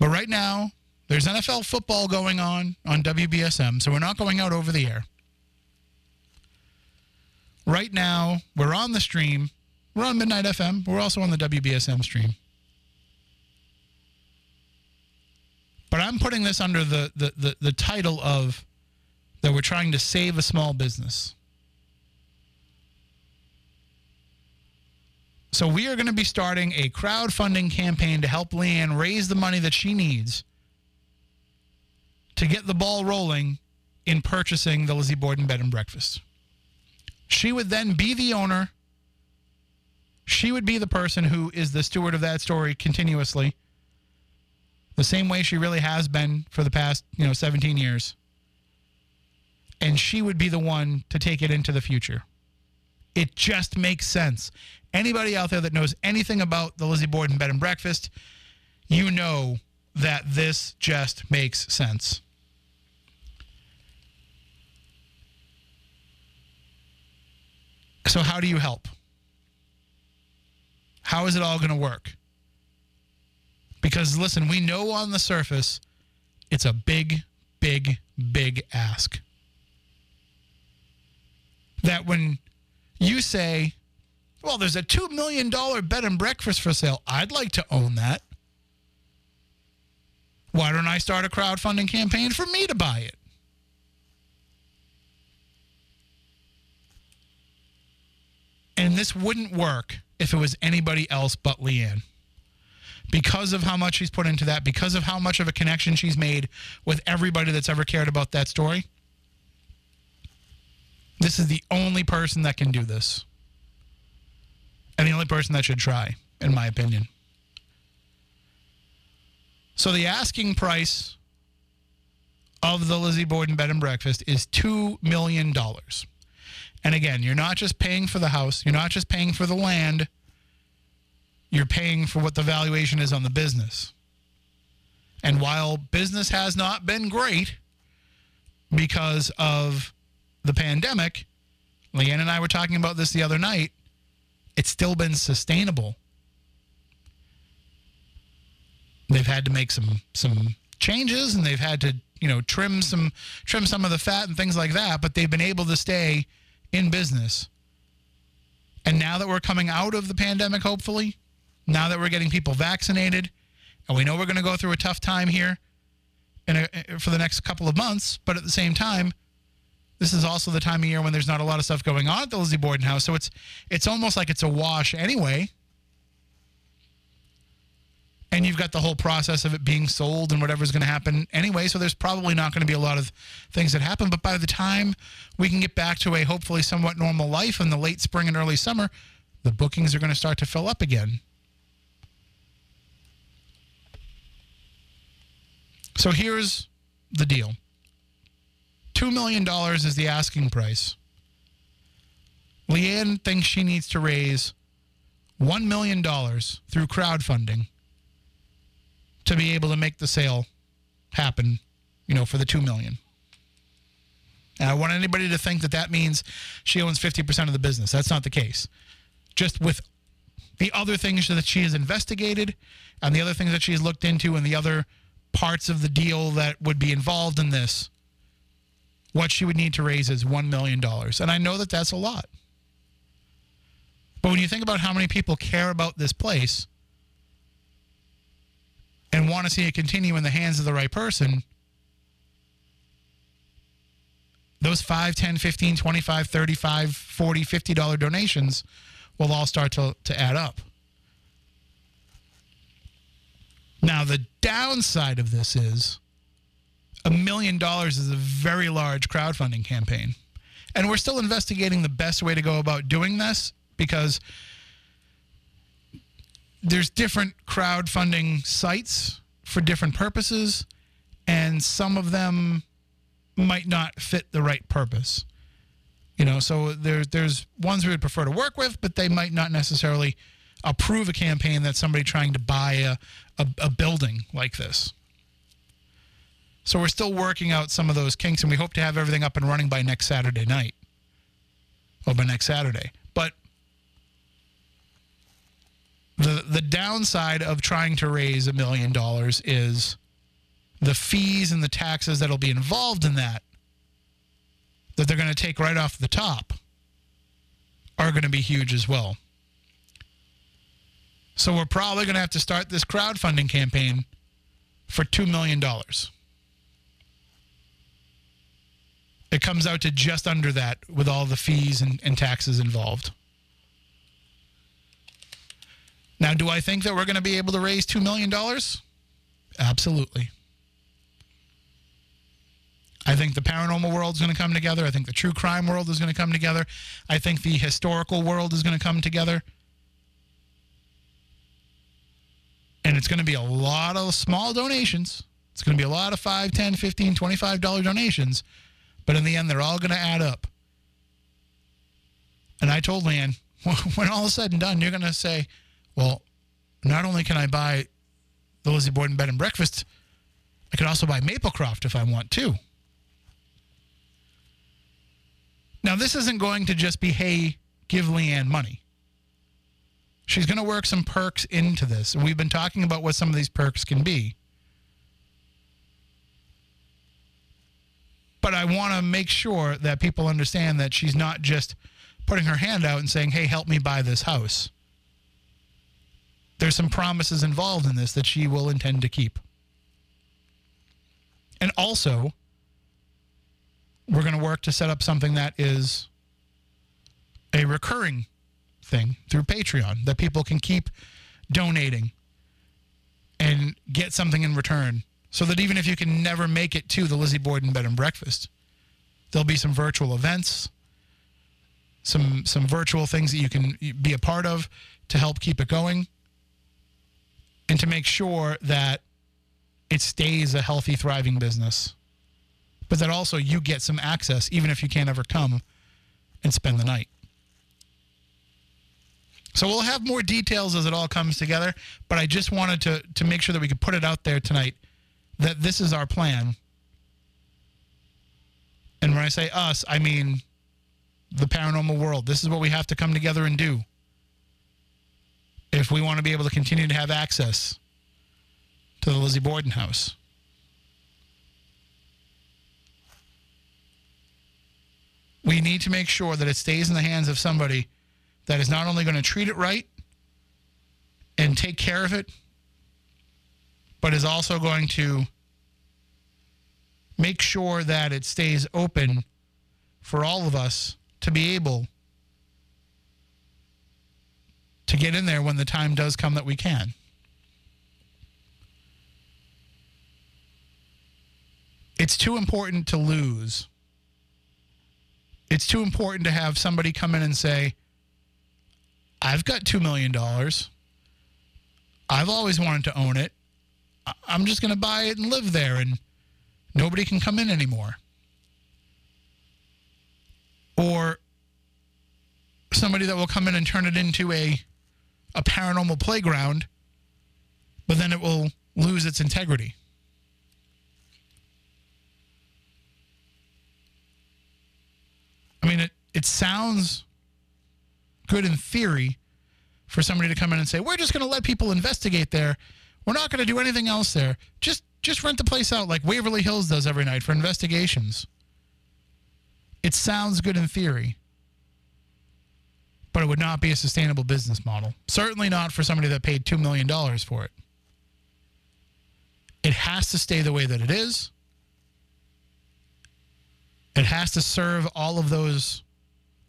But right now, there's N F L football going on on W B S M, so we're not going out over the air. Right now, we're on the stream. We're on Midnight F M. We're also on the W B S M stream. But I'm putting this under the, the, the, the title of that we're trying to save a small business. So we are going to be starting a crowdfunding campaign to help Leanne raise the money that she needs to get the ball rolling in purchasing the Lizzie Borden Bed and Breakfast. She would then be the owner. She would be the person who is the steward of that story continuously, the same way she really has been for the past, you know, seventeen years. And she would be the one to take it into the future. It just makes sense. Anybody out there that knows anything about the Lizzie Borden Bed and Breakfast, you know that this just makes sense. So how do you help? How is it all going to work? Because, listen, we know on the surface it's a big, big, big ask. that when you say, well, there's a two million dollars bed and breakfast for sale, I'd like to own that. Why don't I start a crowdfunding campaign for me to buy it? And this wouldn't work if it was anybody else but Leanne. Because of how much she's put into that, because of how much of a connection she's made with everybody that's ever cared about that story, this is the only person that can do this. And the only person that should try, in my opinion. So the asking price of the Lizzie Borden Bed and Breakfast is two million dollars. And again, you're not just paying for the house. You're not just paying for the land. You're paying for what the valuation is on the business. And while business has not been great because of the pandemic, Leanne and I were talking about this the other night, it's still been sustainable. They've had to make some some changes, and they've had to, you know, trim some trim some of the fat and things like that, but they've been able to stay in business. And now that we're coming out of the pandemic, hopefully, now that we're getting people vaccinated, and we know we're going to go through a tough time here in a, for the next couple of months, but at the same time, this is also the time of year when there's not a lot of stuff going on at the Lizzie Borden house, so it's it's almost like it's a wash anyway. And you've got the whole process of it being sold and whatever's going to happen anyway, so there's probably not going to be a lot of things that happen. But by the time we can get back to a hopefully somewhat normal life in the late spring and early summer, the bookings are going to start to fill up again. So here's the deal. two million dollars is the asking price. Leanne thinks she needs to raise one million dollars through crowdfunding to be able to make the sale happen, you know, for the two million dollars. And I want anybody to think that that means she owns fifty percent of the business. That's not the case. Just with the other things that she has investigated and the other things that she's looked into and the other parts of the deal that would be involved in this, what she would need to raise is one million dollars. And I know that that's a lot. But when you think about how many people care about this place and want to see it continue in the hands of the right person, those five, ten, fifteen, twenty-five, thirty-five, forty, fifty dollar donations will all start to, to add up. Now, the downside of this is a million dollars is a very large crowdfunding campaign. And we're still investigating the best way to go about doing this because there's different crowdfunding sites for different purposes, and some of them might not fit the right purpose. You know, so there, there's ones we would prefer to work with, but they might not necessarily approve a campaign that's somebody trying to buy a, a, a building like this. So we're still working out some of those kinks, and we hope to have everything up and running by next Saturday night. Or by next Saturday. But The the downside of trying to raise a million dollars is the fees and the taxes that'll be involved in that, that they're going to take right off the top, are going to be huge as well. So we're probably going to have to start this crowdfunding campaign for two million dollars. It comes out to just under that with all the fees and, and taxes involved. Now, do I think that we're going to be able to raise two million dollars? Absolutely. I think the paranormal world is going to come together. I think the true crime world is going to come together. I think the historical world is going to come together. And it's going to be a lot of small donations. It's going to be a lot of five, ten, fifteen, twenty-five dollar donations. But in the end, they're all going to add up. And I told Leanne, when all is said and done, you're going to say, well, not only can I buy the Lizzie Borden Bed and Breakfast, I could also buy Maplecroft if I want to. Now, this isn't going to just be, hey, give Leanne money. She's going to work some perks into this. We've been talking about what some of these perks can be. But I want to make sure that people understand that she's not just putting her hand out and saying, hey, help me buy this house. There's some promises involved in this that she will intend to keep. And also, we're going to work to set up something that is a recurring thing through Patreon that people can keep donating and get something in return, so that even if you can never make it to the Lizzie Borden Bed and Breakfast, there'll be some virtual events, some some virtual things that you can be a part of to help keep it going and to make sure that it stays a healthy, thriving business, but that also you get some access even if you can't ever come and spend the night. So we'll have more details as it all comes together, but I just wanted to, to make sure that we could put it out there tonight that this is our plan. And when I say us, I mean the paranormal world. This is what we have to come together and do if we want to be able to continue to have access to the Lizzie Borden house. We need to make sure that it stays in the hands of somebody that is not only going to treat it right and take care of it, but is also going to make sure that it stays open for all of us to be able to get in there when the time does come that we can. It's too important to lose. It's too important to have somebody come in and say, I've got two million dollars. I've always wanted to own it. I'm just going to buy it and live there, and nobody can come in anymore. Or somebody that will come in and turn it into a, a paranormal playground, but then it will lose its integrity. I mean, it, it sounds good in theory for somebody to come in and say, we're just going to let people investigate there. We're not going to do anything else there. Just just rent the place out like Waverly Hills does every night for investigations. It sounds good in theory, but it would not be a sustainable business model. Certainly not for somebody that paid two million dollars for it. It has to stay the way that it is. It has to serve all of those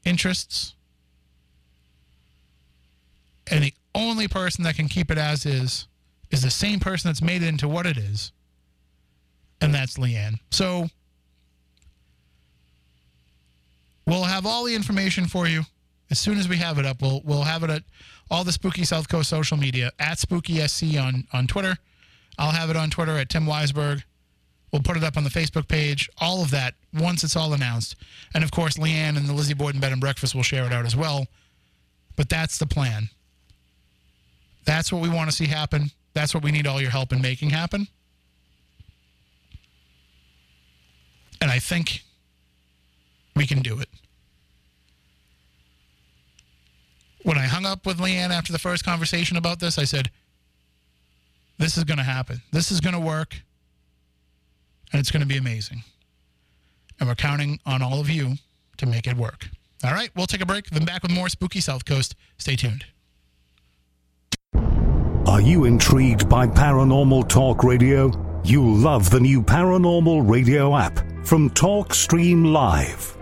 interests. And the only person that can keep it as is, is the same person that's made it into what it is. And that's Leanne. So we'll have all the information for you as soon as we have it up. We'll we'll have it at all the Spooky South Coast social media, at Spooky S C on, on Twitter. I'll have it on Twitter at Tim Weisberg. We'll put it up on the Facebook page, all of that, once it's all announced. And, of course, Leanne and the Lizzie Borden Bed and Breakfast will share it out as well. But that's the plan. That's what we want to see happen. That's what we need all your help in making happen. And I think we can do it. When I hung up with Leanne after the first conversation about this, I said, this is going to happen. This is going to work. And it's going to be amazing. And we're counting on all of you to make it work. All right, we'll take a break. Then back with more Spooky South Coast. Stay tuned. Are you intrigued by Paranormal Talk Radio? You'll love the new Paranormal Radio app from TalkStream Live.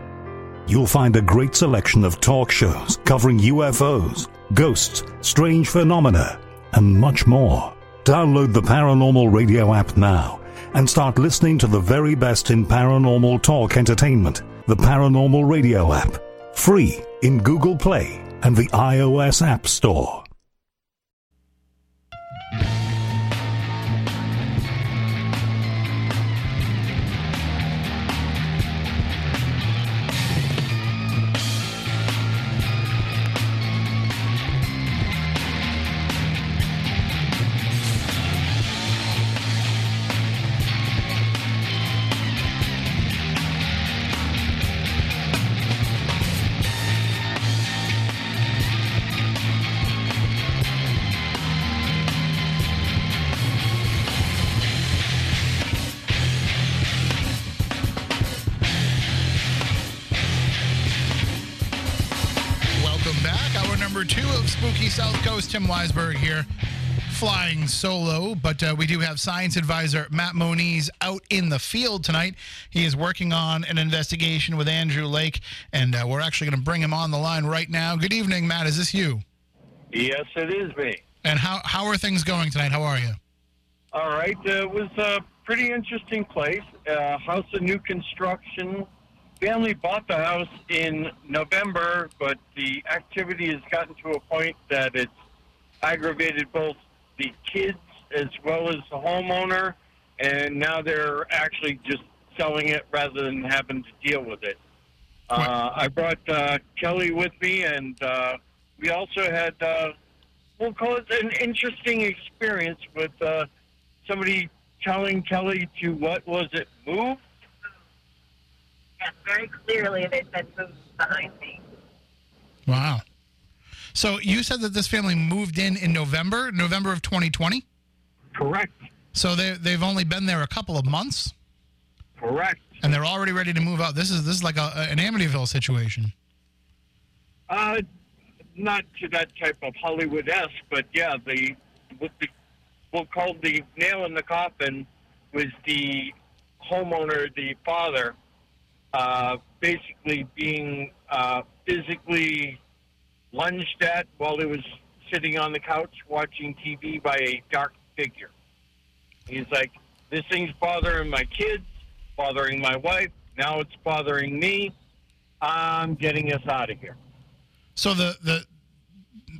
You'll find a great selection of talk shows covering U F Os, ghosts, strange phenomena, and much more. Download the Paranormal Radio app now and start listening to the very best in paranormal talk entertainment. The Paranormal Radio app, free in Google Play and the iOS App Store. Spooky South Coast. Tim Weisberg here, flying solo, but uh, we do have science advisor Matt Moniz out in the field tonight. He is working on an investigation with Andrew Lake, and uh, we're actually going to bring him on the line right now. Good evening, Matt. Is this you? Yes, it is me. And how, how are things going tonight? How are you? All right. Uh, it was a pretty interesting place. Uh, house of new construction. Family bought the house in November, but the activity has gotten to a point that it's aggravated both the kids as well as the homeowner, and now they're actually just selling it rather than having to deal with it. Uh, I brought uh, Kelly with me, and uh, we also had, uh, we'll call it an interesting experience with uh, somebody telling Kelly to, what was it, move? Yes, very clearly they said move behind me. Wow. So you said that this family moved in in November, November of twenty twenty? Correct. So they, they've only been there a couple of months? Correct. And they're already ready to move out. This is this is like a, an Amityville situation. Uh, not to that type of Hollywood-esque, but yeah, the, what the, we'll call the nail in the coffin was the homeowner, the father, Uh, basically being uh, physically lunged at while he was sitting on the couch watching T V by a dark figure. He's like, this thing's bothering my kids, bothering my wife, now it's bothering me. I'm getting us out of here. So the, the,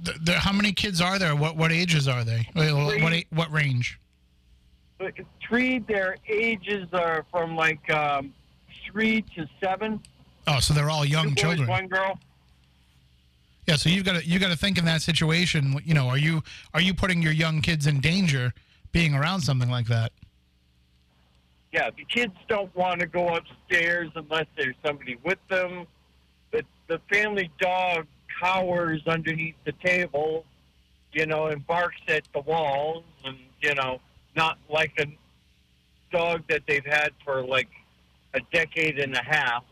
the, the how many kids are there? What what ages are they? Three, what what range? Three. Their ages are from like... Um, Three to seven. Oh, so they're all young Two children. Boys, one girl. Yeah, so you've got to you got to think in that situation. You know, are you are you putting your young kids in danger being around something like that? Yeah, the kids don't want to go upstairs unless there's somebody with them. The the family dog cowers underneath the table, you know, and barks at the walls, and you know, not like a dog that they've had for like a decade and a half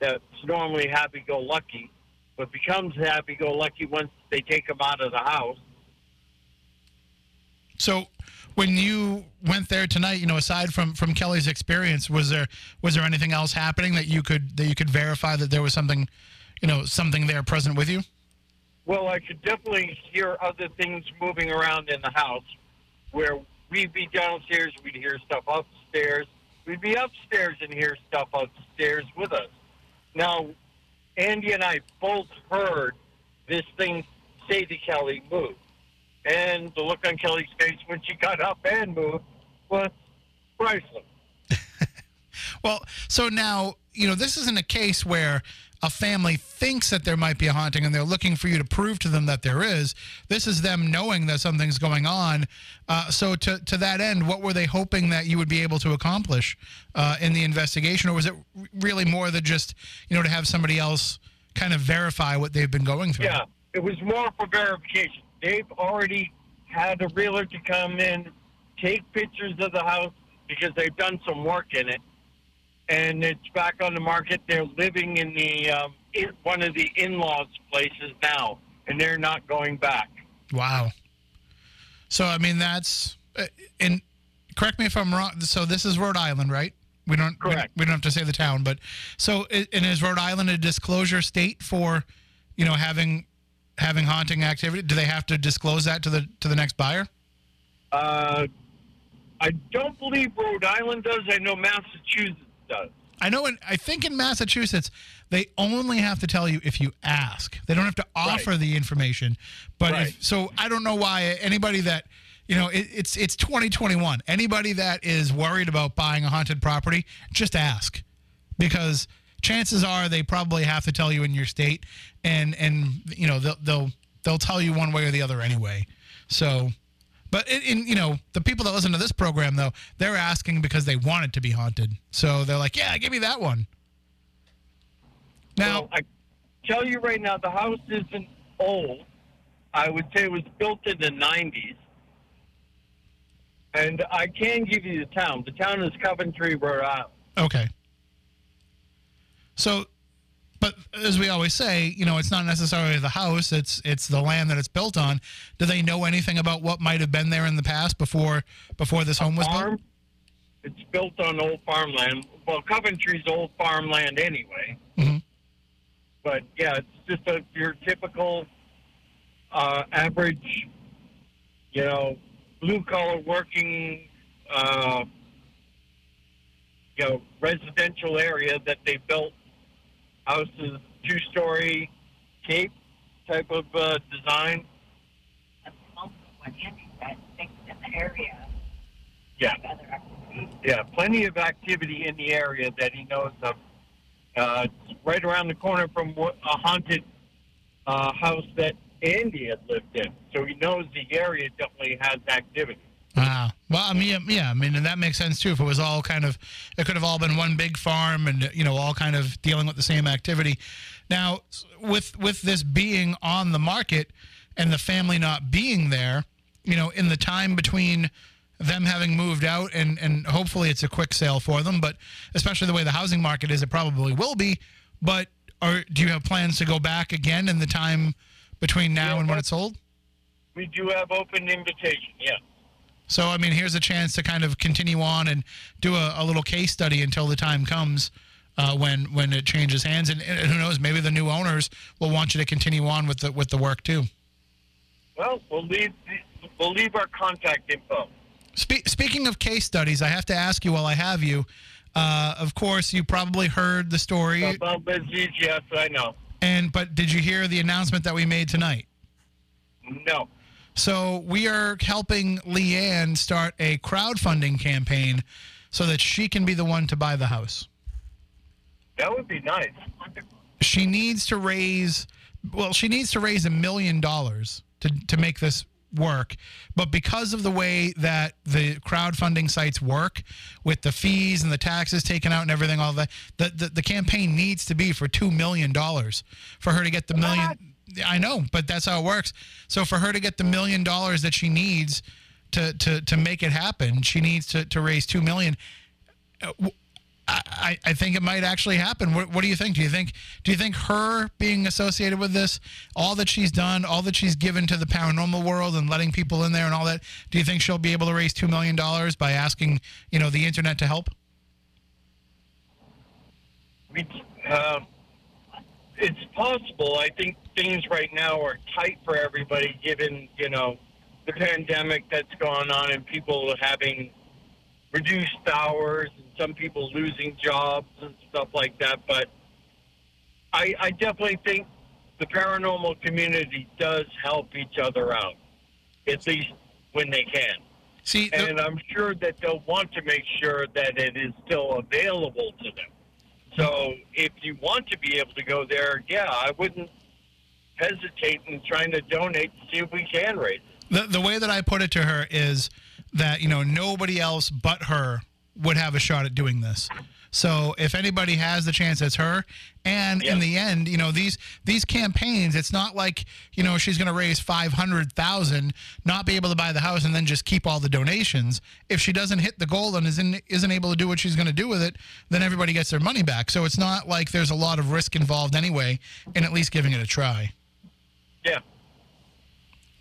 that's normally happy-go-lucky, but becomes happy-go-lucky once they take them out of the house. So when you went there tonight, you know, aside from, from Kelly's experience, was there was there anything else happening that you could that you could verify that there was something, you know, something there present with you? Well, I could definitely hear other things moving around in the house where we'd be downstairs, we'd hear stuff upstairs. We'd be upstairs and hear stuff upstairs with us. Now, Andy and I both heard this thing say to Kelly, move. And the look on Kelly's face when she got up and moved was priceless. Well, so now, you know, this isn't a case where a family thinks that there might be a haunting and they're looking for you to prove to them that there is. This is them knowing that something's going on. Uh, so to, to that end, what were they hoping that you would be able to accomplish uh, in the investigation? Or was it really more than just, you know, to have somebody else kind of verify what they've been going through? Yeah, it was more for verification. They've already had a realtor to come in, take pictures of the house because they've done some work in it. And it's back on the market. They're living in the um, in one of the in-laws' places now, and they're not going back. Wow. So, I mean, that's – and correct me if I'm wrong. So this is Rhode Island, right? We don't, correct. We, we don't have to say the town. But so and is Rhode Island a disclosure state for, you know, having having haunting activity? Do they have to disclose that to the to the next buyer? Uh, I don't believe Rhode Island does. I know Massachusetts. Does. I know, in, I think in Massachusetts, they only have to tell you if you ask. They don't have to offer right. the information. But right. if, so I don't know why anybody that, you know, it, it's it's twenty twenty-one. Anybody that is worried about buying a haunted property, just ask. Because chances are they probably have to tell you in your state. And, and you know, they'll, they'll, they'll tell you one way or the other anyway. So... But, in, in, you know, the people that listen to this program, though, they're asking because they want it to be haunted. So they're like, yeah, give me that one. Now, well, I tell you right now, the house isn't old. I would say it was built in the nineties. And I can give you the town. The town is Coventry, Rhode Island. Okay. So... But as we always say, you know, it's not necessarily the house, it's it's the land that it's built on. Do they know anything about what might have been there in the past before before this home was built? It's built on old farmland. Well, Coventry's old farmland anyway. Mm-hmm. But, yeah, it's just a, your typical uh, average, you know, blue-collar working, uh, you know, residential area that they built houses, two-story cape type of uh, design. That's also what Andy said, things in the area. Yeah. Yeah, plenty of activity in the area that he knows of. Uh, right around the corner from a haunted uh, house that Andy had lived in. So he knows the area definitely has activity. Wow. Well, I mean, yeah, I mean, and that makes sense, too. If it was all kind of, it could have all been one big farm and, you know, all kind of dealing with the same activity. Now, with with this being on the market and the family not being there, you know, in the time between them having moved out, and, and hopefully it's a quick sale for them, but especially the way the housing market is, it probably will be. But are, do you have plans to go back again in the time between now yeah, and when it's sold? We do have open invitation, yeah. So, I mean, here's a chance to kind of continue on and do a, a little case study until the time comes uh, when when it changes hands. And, and who knows, maybe the new owners will want you to continue on with the, with the work, too. Well, we'll leave, we'll leave our contact info. Spe- speaking of case studies, I have to ask you while I have you. Uh, of course, you probably heard the story about Lizzie's. Yes, I know. And but did you hear the announcement that we made tonight? No. So we are helping Leanne start a crowdfunding campaign so that she can be the one to buy the house. That would be nice. She needs to raise. Well, she needs to raise a million dollars to to make this work, but because of the way that the crowdfunding sites work with the fees and the taxes taken out and everything, all that, the, the, the campaign needs to be for two million dollars for her to get the million. I know, but that's how it works. So for her to get the million dollars that she needs to, to, to make it happen, she needs to, to raise two million dollars. I, I think it might actually happen. What, what do you think? Do you think do you think her being associated with this, all that she's done, all that she's given to the paranormal world and letting people in there and all that, do you think she'll be able to raise two million dollars by asking, you know, the internet to help? Uh, it's possible. I think things right now are tight for everybody given, you know, the pandemic that's going on and people having reduced hours and some people losing jobs and stuff like that. But I, I definitely think the paranormal community does help each other out, at least when they can. See, the- and I'm sure that they'll want to make sure that it is still available to them. So if you want to be able to go there, yeah, I wouldn't hesitate in trying to donate to see if we can raise it. The, the way that I put it to her is that, you know, nobody else but her would have a shot at doing this. So if anybody has the chance, it's her. And yep. In the end, you know, these these campaigns, it's not like, you know, she's going to raise five hundred thousand dollars, not be able to buy the house, and then just keep all the donations. If she doesn't hit the goal and isn't, isn't able to do what she's going to do with it, then everybody gets their money back. So it's not like there's a lot of risk involved anyway in at least giving it a try. Yeah.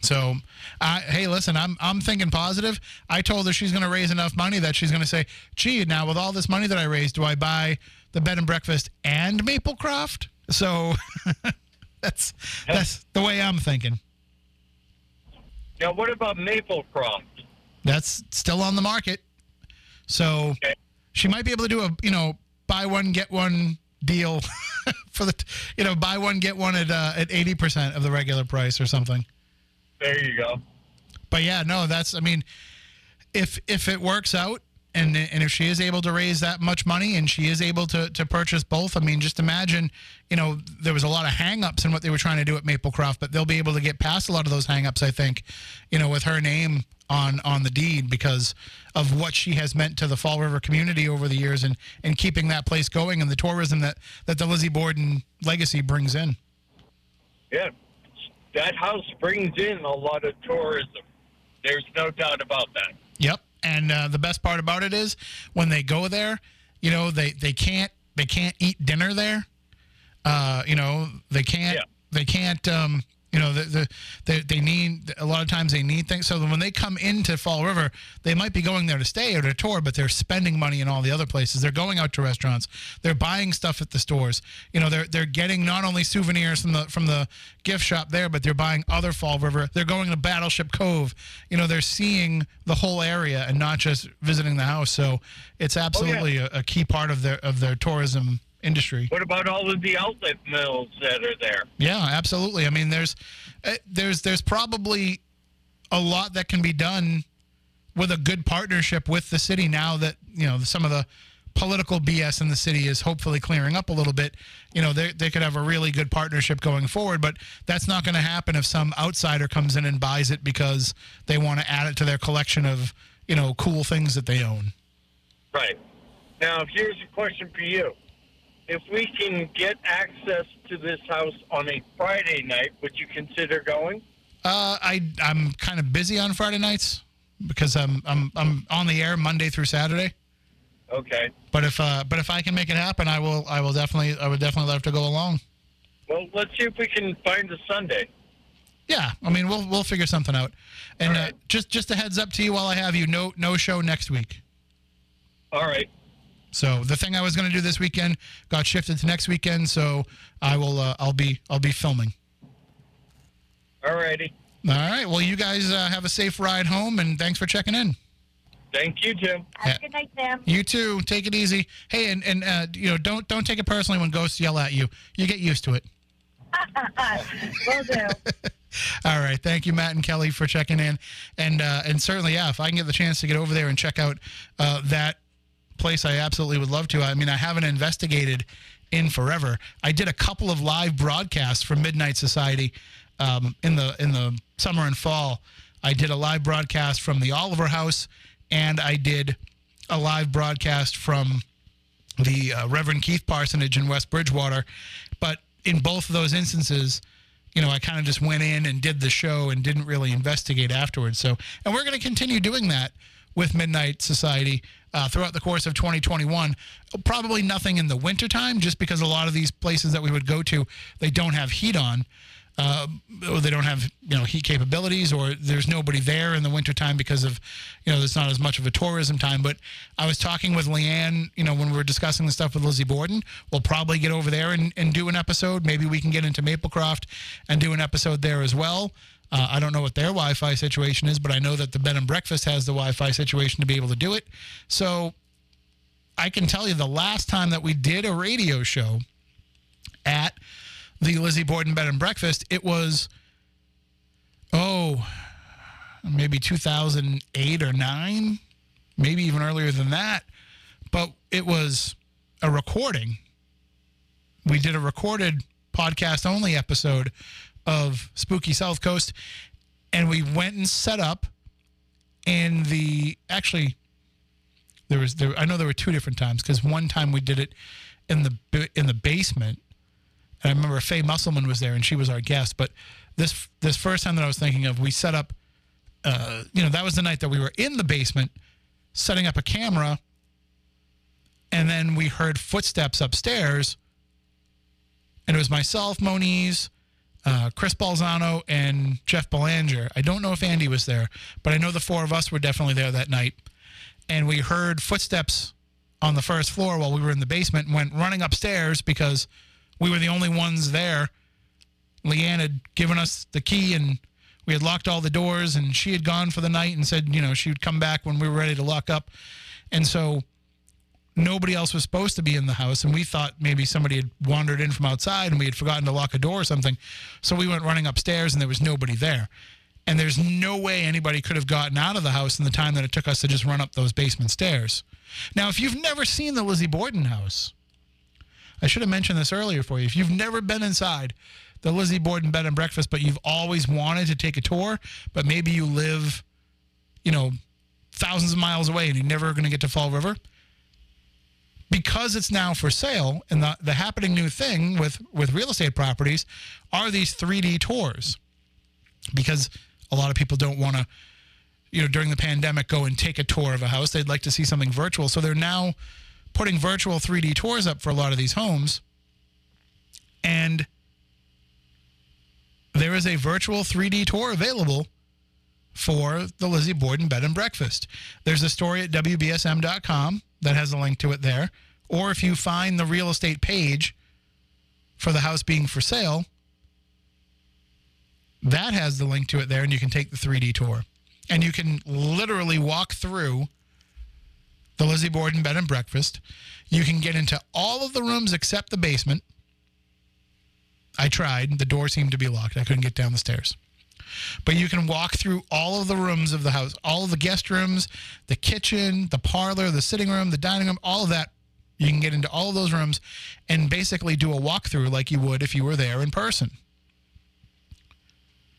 So, uh, hey, listen, I'm I'm thinking positive. I told her she's going to raise enough money that she's going to say, gee, now with all this money that I raised, do I buy the bed and breakfast and Maplecroft? So that's that's the way I'm thinking. Now, what about Maplecroft? That's still on the market. So okay. She might be able to do a, you know, buy one, get one deal for the, you know, buy one, get one at uh, at eighty percent of the regular price or something. There you go. But yeah, no, that's, I mean, if if it works out and and if she is able to raise that much money and she is able to, to purchase both, I mean, just imagine, you know, there was a lot of hang-ups in what they were trying to do at Maplecroft, but they'll be able to get past a lot of those hang-ups, I think, you know, with her name on, on the deed because of what she has meant to the Fall River community over the years and, and keeping that place going and the tourism that, that the Lizzie Borden legacy brings in. Yeah. That house brings in a lot of tourism. There's no doubt about that. Yep, and uh, the best part about it is when they go there, you know, they, they can't they can't eat dinner there. Uh, you know, they can't, yeah. they can't, um, you know, the, the, they, they need, a lot of times they need things. So when they come into Fall River, they might be going there to stay or to tour, but they're spending money in all the other places. They're going out to restaurants. They're buying stuff at the stores. You know, they're, they're getting not only souvenirs from the, from the gift shop there, but they're buying other Fall River. They're going to Battleship Cove. You know, they're seeing the whole area and not just visiting the house. So it's absolutely oh, yeah. a, a key part of their, of their tourism industry. What about all of the outlet mills that are there? Yeah, absolutely. I mean, there's uh, there's there's probably a lot that can be done with a good partnership with the city now that, you know, some of the political B S in the city is hopefully clearing up a little bit. You know, they, they could have a really good partnership going forward, but that's not going to happen if some outsider comes in and buys it because they want to add it to their collection of, you know, cool things that they own. Right. Now, here's a question for you. If we can get access to this house on a Friday night, would you consider going? Uh, I I'm kind of busy on Friday nights because I'm I'm I'm on the air Monday through Saturday. Okay. But if uh, but if I can make it happen, I will I will definitely I would definitely love to go along. Well, let's see if we can find a Sunday. Yeah, I mean we'll we'll figure something out. And right. uh, just just a heads up to you while I have you, no no show next week. All right. So the thing I was going to do this weekend got shifted to next weekend, so I will uh, I'll be I'll be filming. All righty. All right. Well, you guys uh, have a safe ride home, and thanks for checking in. Thank you, Jim. Have a good night, Sam. You too. Take it easy. Hey, and and uh, you know, don't don't take it personally when ghosts yell at you. You get used to it. Will do. All right. Thank you, Matt and Kelly, for checking in, and uh, and certainly, yeah, if I can get the chance to get over there and check out uh, that place, I absolutely would love to. I mean, I haven't investigated in forever. I did a couple of live broadcasts for Midnight Society um, in the in the summer and fall. I did a live broadcast from the Oliver House, and I did a live broadcast from the uh, Reverend Keith Parsonage in West Bridgewater. But in both of those instances, you know, I kind of just went in and did the show and didn't really investigate afterwards. So, and we're going to continue doing that with Midnight Society uh, throughout the course of twenty twenty-one. Probably nothing in the wintertime, just because a lot of these places that we would go to, they don't have heat on, uh, or they don't have, you know, heat capabilities, or there's nobody there in the wintertime because of, you know, there's not as much of a tourism time. But I was talking with Leanne, you know, when we were discussing the stuff with Lizzie Borden, we'll probably get over there and, and do an episode. Maybe we can get into Maplecroft and do an episode there as well. Uh, I don't know what their Wi-Fi situation is, but I know that the bed and breakfast has the Wi-Fi situation to be able to do it. So I can tell you the last time that we did a radio show at the Lizzie Borden Bed and Breakfast, it was, oh, maybe two thousand eight or nine, maybe even earlier than that. But it was a recording. We did a recorded podcast-only episode of Spooky South Coast, and we went and set up in the, actually there was there I know there were two different times, because one time we did it in the in the basement, and I remember Faye Musselman was there and she was our guest. But this this first time that I was thinking of, we set up uh you know, that was the night that we were in the basement setting up a camera, and then we heard footsteps upstairs, and it was myself, Moniz, Uh, Chris Balzano, and Jeff Belanger. I don't know if Andy was there, but I know the four of us were definitely there that night. And we heard footsteps on the first floor while we were in the basement, and went running upstairs because we were the only ones there. Leanne had given us the key, and we had locked all the doors, and she had gone for the night and said, you know, she would come back when we were ready to lock up. And so nobody else was supposed to be in the house, and we thought maybe somebody had wandered in from outside and we had forgotten to lock a door or something. So we went running upstairs, and there was nobody there. And there's no way anybody could have gotten out of the house in the time that it took us to just run up those basement stairs. Now, if you've never seen the Lizzie Borden house, I should have mentioned this earlier for you. If you've never been inside the Lizzie Borden Bed and Breakfast, but you've always wanted to take a tour, but maybe you live, you know, thousands of miles away and you're never going to get to Fall River, because it's now for sale, and the, the happening new thing with, with real estate properties are these three D tours, because a lot of people don't want to, you know, during the pandemic, go and take a tour of a house. They'd like to see something virtual. So they're now putting virtual three D tours up for a lot of these homes. And there is a virtual three D tour available for the Lizzie Borden Bed and Breakfast. There's a story at W B S M dot com that has a link to it there. Or if you find the real estate page for the house being for sale, that has the link to it there, and you can take the three D tour. And you can literally walk through the Lizzie Borden Bed and Breakfast. You can get into all of the rooms except the basement. I tried. The door seemed to be locked. I couldn't get down the stairs. But you can walk through all of the rooms of the house, all of the guest rooms, the kitchen, the parlor, the sitting room, the dining room, all of that. You can get into all of those rooms and basically do a walkthrough like you would if you were there in person.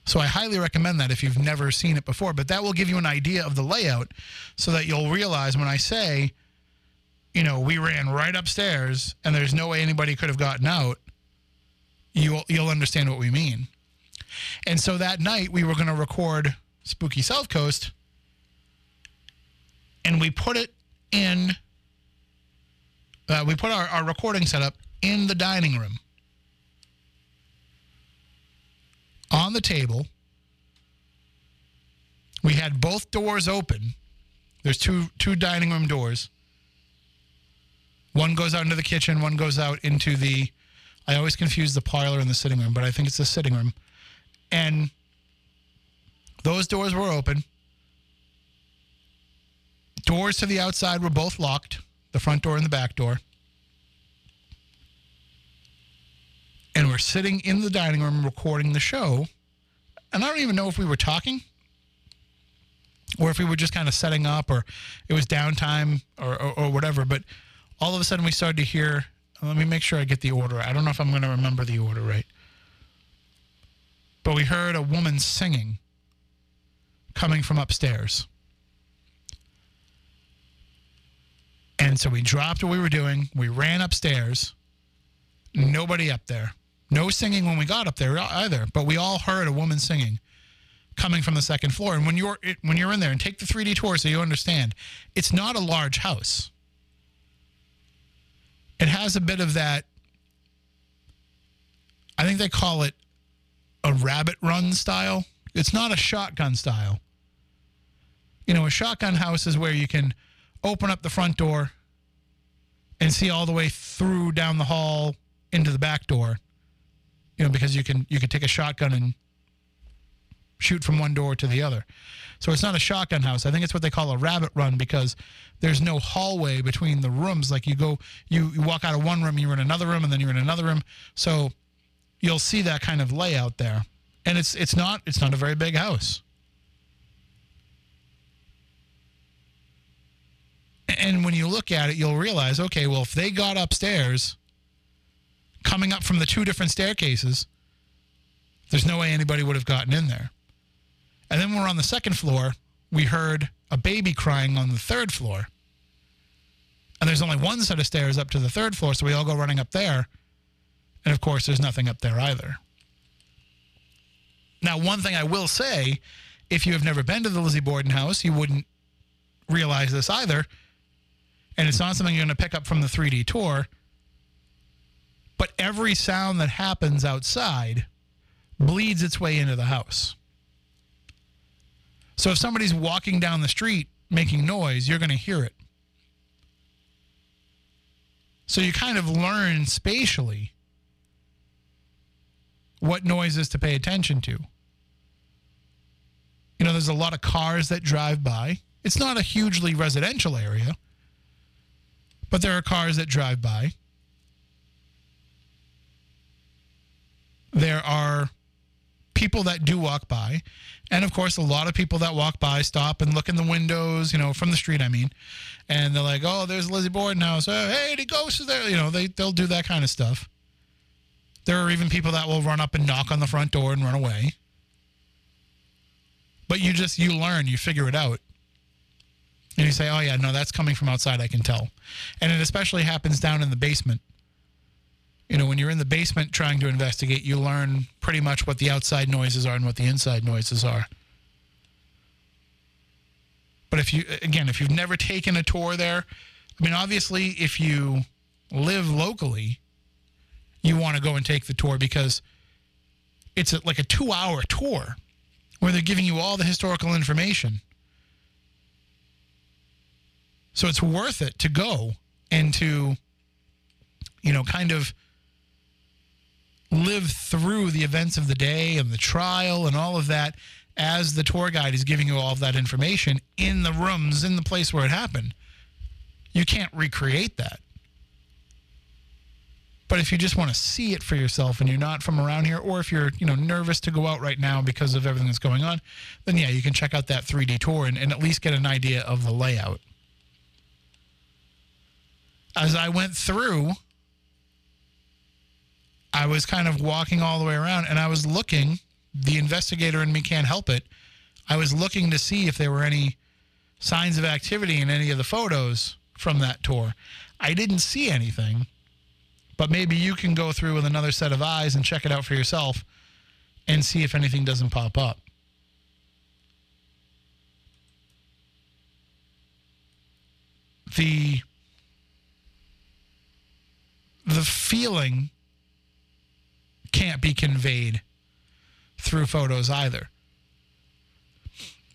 So I highly recommend that if you've never seen it before. But that will give you an idea of the layout so that you'll realize when I say, you know, we ran right upstairs and there's no way anybody could have gotten out, you'll, you'll understand what we mean. And so that night we were going to record Spooky South Coast, and we put it in, uh, we put our, our recording setup in the dining room on the table. We had both doors open. There's two, two dining room doors. One goes out into the kitchen, one goes out into the, I always confuse the parlor and the sitting room, but I think it's the sitting room. And those doors were open. Doors to the outside were both locked, the front door and the back door. And we're sitting in the dining room recording the show. And I don't even know if we were talking or if we were just kind of setting up, or it was downtime, or, or, or whatever. But all of a sudden we started to hear, let me make sure I get the order. I don't know if I'm going to remember the order right. But we heard a woman singing coming from upstairs. And so we dropped what we were doing. We ran upstairs. Nobody up there. No singing when we got up there either. But we all heard a woman singing coming from the second floor. And when you're, when you're in there, and take the three D tour so you understand, it's not a large house. It has a bit of that, I think they call it, a rabbit run style. It's not a shotgun style. You know, a shotgun house is where you can open up the front door and see all the way through down the hall into the back door. You know, because you can you can take a shotgun and shoot from one door to the other. So it's not a shotgun house. I think it's what they call a rabbit run, because there's no hallway between the rooms. Like you go, you, you walk out of one room, you're in another room, and then you're in another room. So you'll see that kind of layout there. And it's it's not it's not a very big house. And when you look at it, you'll realize, okay, well, if they got upstairs, coming up from the two different staircases, there's no way anybody would have gotten in there. And then when we're on the second floor, we heard a baby crying on the third floor. And there's only one set of stairs up to the third floor, so we all go running up there. And, of course, there's nothing up there either. Now, one thing I will say, if you have never been to the Lizzie Borden house, you wouldn't realize this either. And it's not something you're going to pick up from the three D tour. But every sound that happens outside bleeds its way into the house. So if somebody's walking down the street making noise, you're going to hear it. So you kind of learn spatially what noises to pay attention to. You know, there's a lot of cars that drive by. It's not a hugely residential area, but there are cars that drive by. There are people that do walk by. And, of course, a lot of people that walk by stop and look in the windows, you know, from the street, I mean. And they're like, oh, there's Lizzie Borden house. Oh, hey, the ghost is there. You know, they, they'll do that kind of stuff. There are even people that will run up and knock on the front door and run away. But you just, you learn, you figure it out. And you say, oh, yeah, no, that's coming from outside, I can tell. And it especially happens down in the basement. You know, when you're in the basement trying to investigate, you learn pretty much what the outside noises are and what the inside noises are. But if you, again, if you've never taken a tour there, I mean, obviously, if you live locally, you want to go and take the tour, because it's a, like a two-hour tour where they're giving you all the historical information. So it's worth it to go and to, you know, kind of live through the events of the day and the trial and all of that as the tour guide is giving you all of that information in the rooms, in the place where it happened. You can't recreate that. But if you just want to see it for yourself and you're not from around here, or if you're, you know, nervous to go out right now because of everything that's going on, then, yeah, you can check out that three D tour and, and at least get an idea of the layout. As I went through, I was kind of walking all the way around, and I was looking. The investigator in me can't help it. I was looking to see if there were any signs of activity in any of the photos from that tour. I didn't see anything, but maybe you can go through with another set of eyes and check it out for yourself and see if anything doesn't pop up. The, the feeling can't be conveyed through photos either.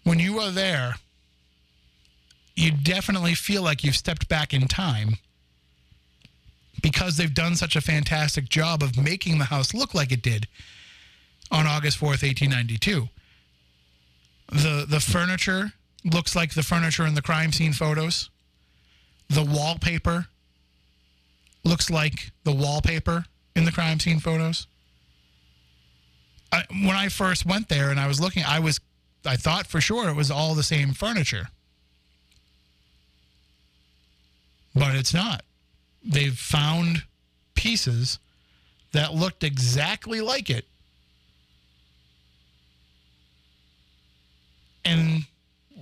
When you are there, you definitely feel like you've stepped back in time, because they've done such a fantastic job of making the house look like it did on August fourth, eighteen ninety-two. The, the furniture looks like the furniture in the crime scene photos. The wallpaper looks like the wallpaper in the crime scene photos. I, when I first went there and I was looking, I was, I thought for sure it was all the same furniture. But it's not. They've found pieces that looked exactly like it. And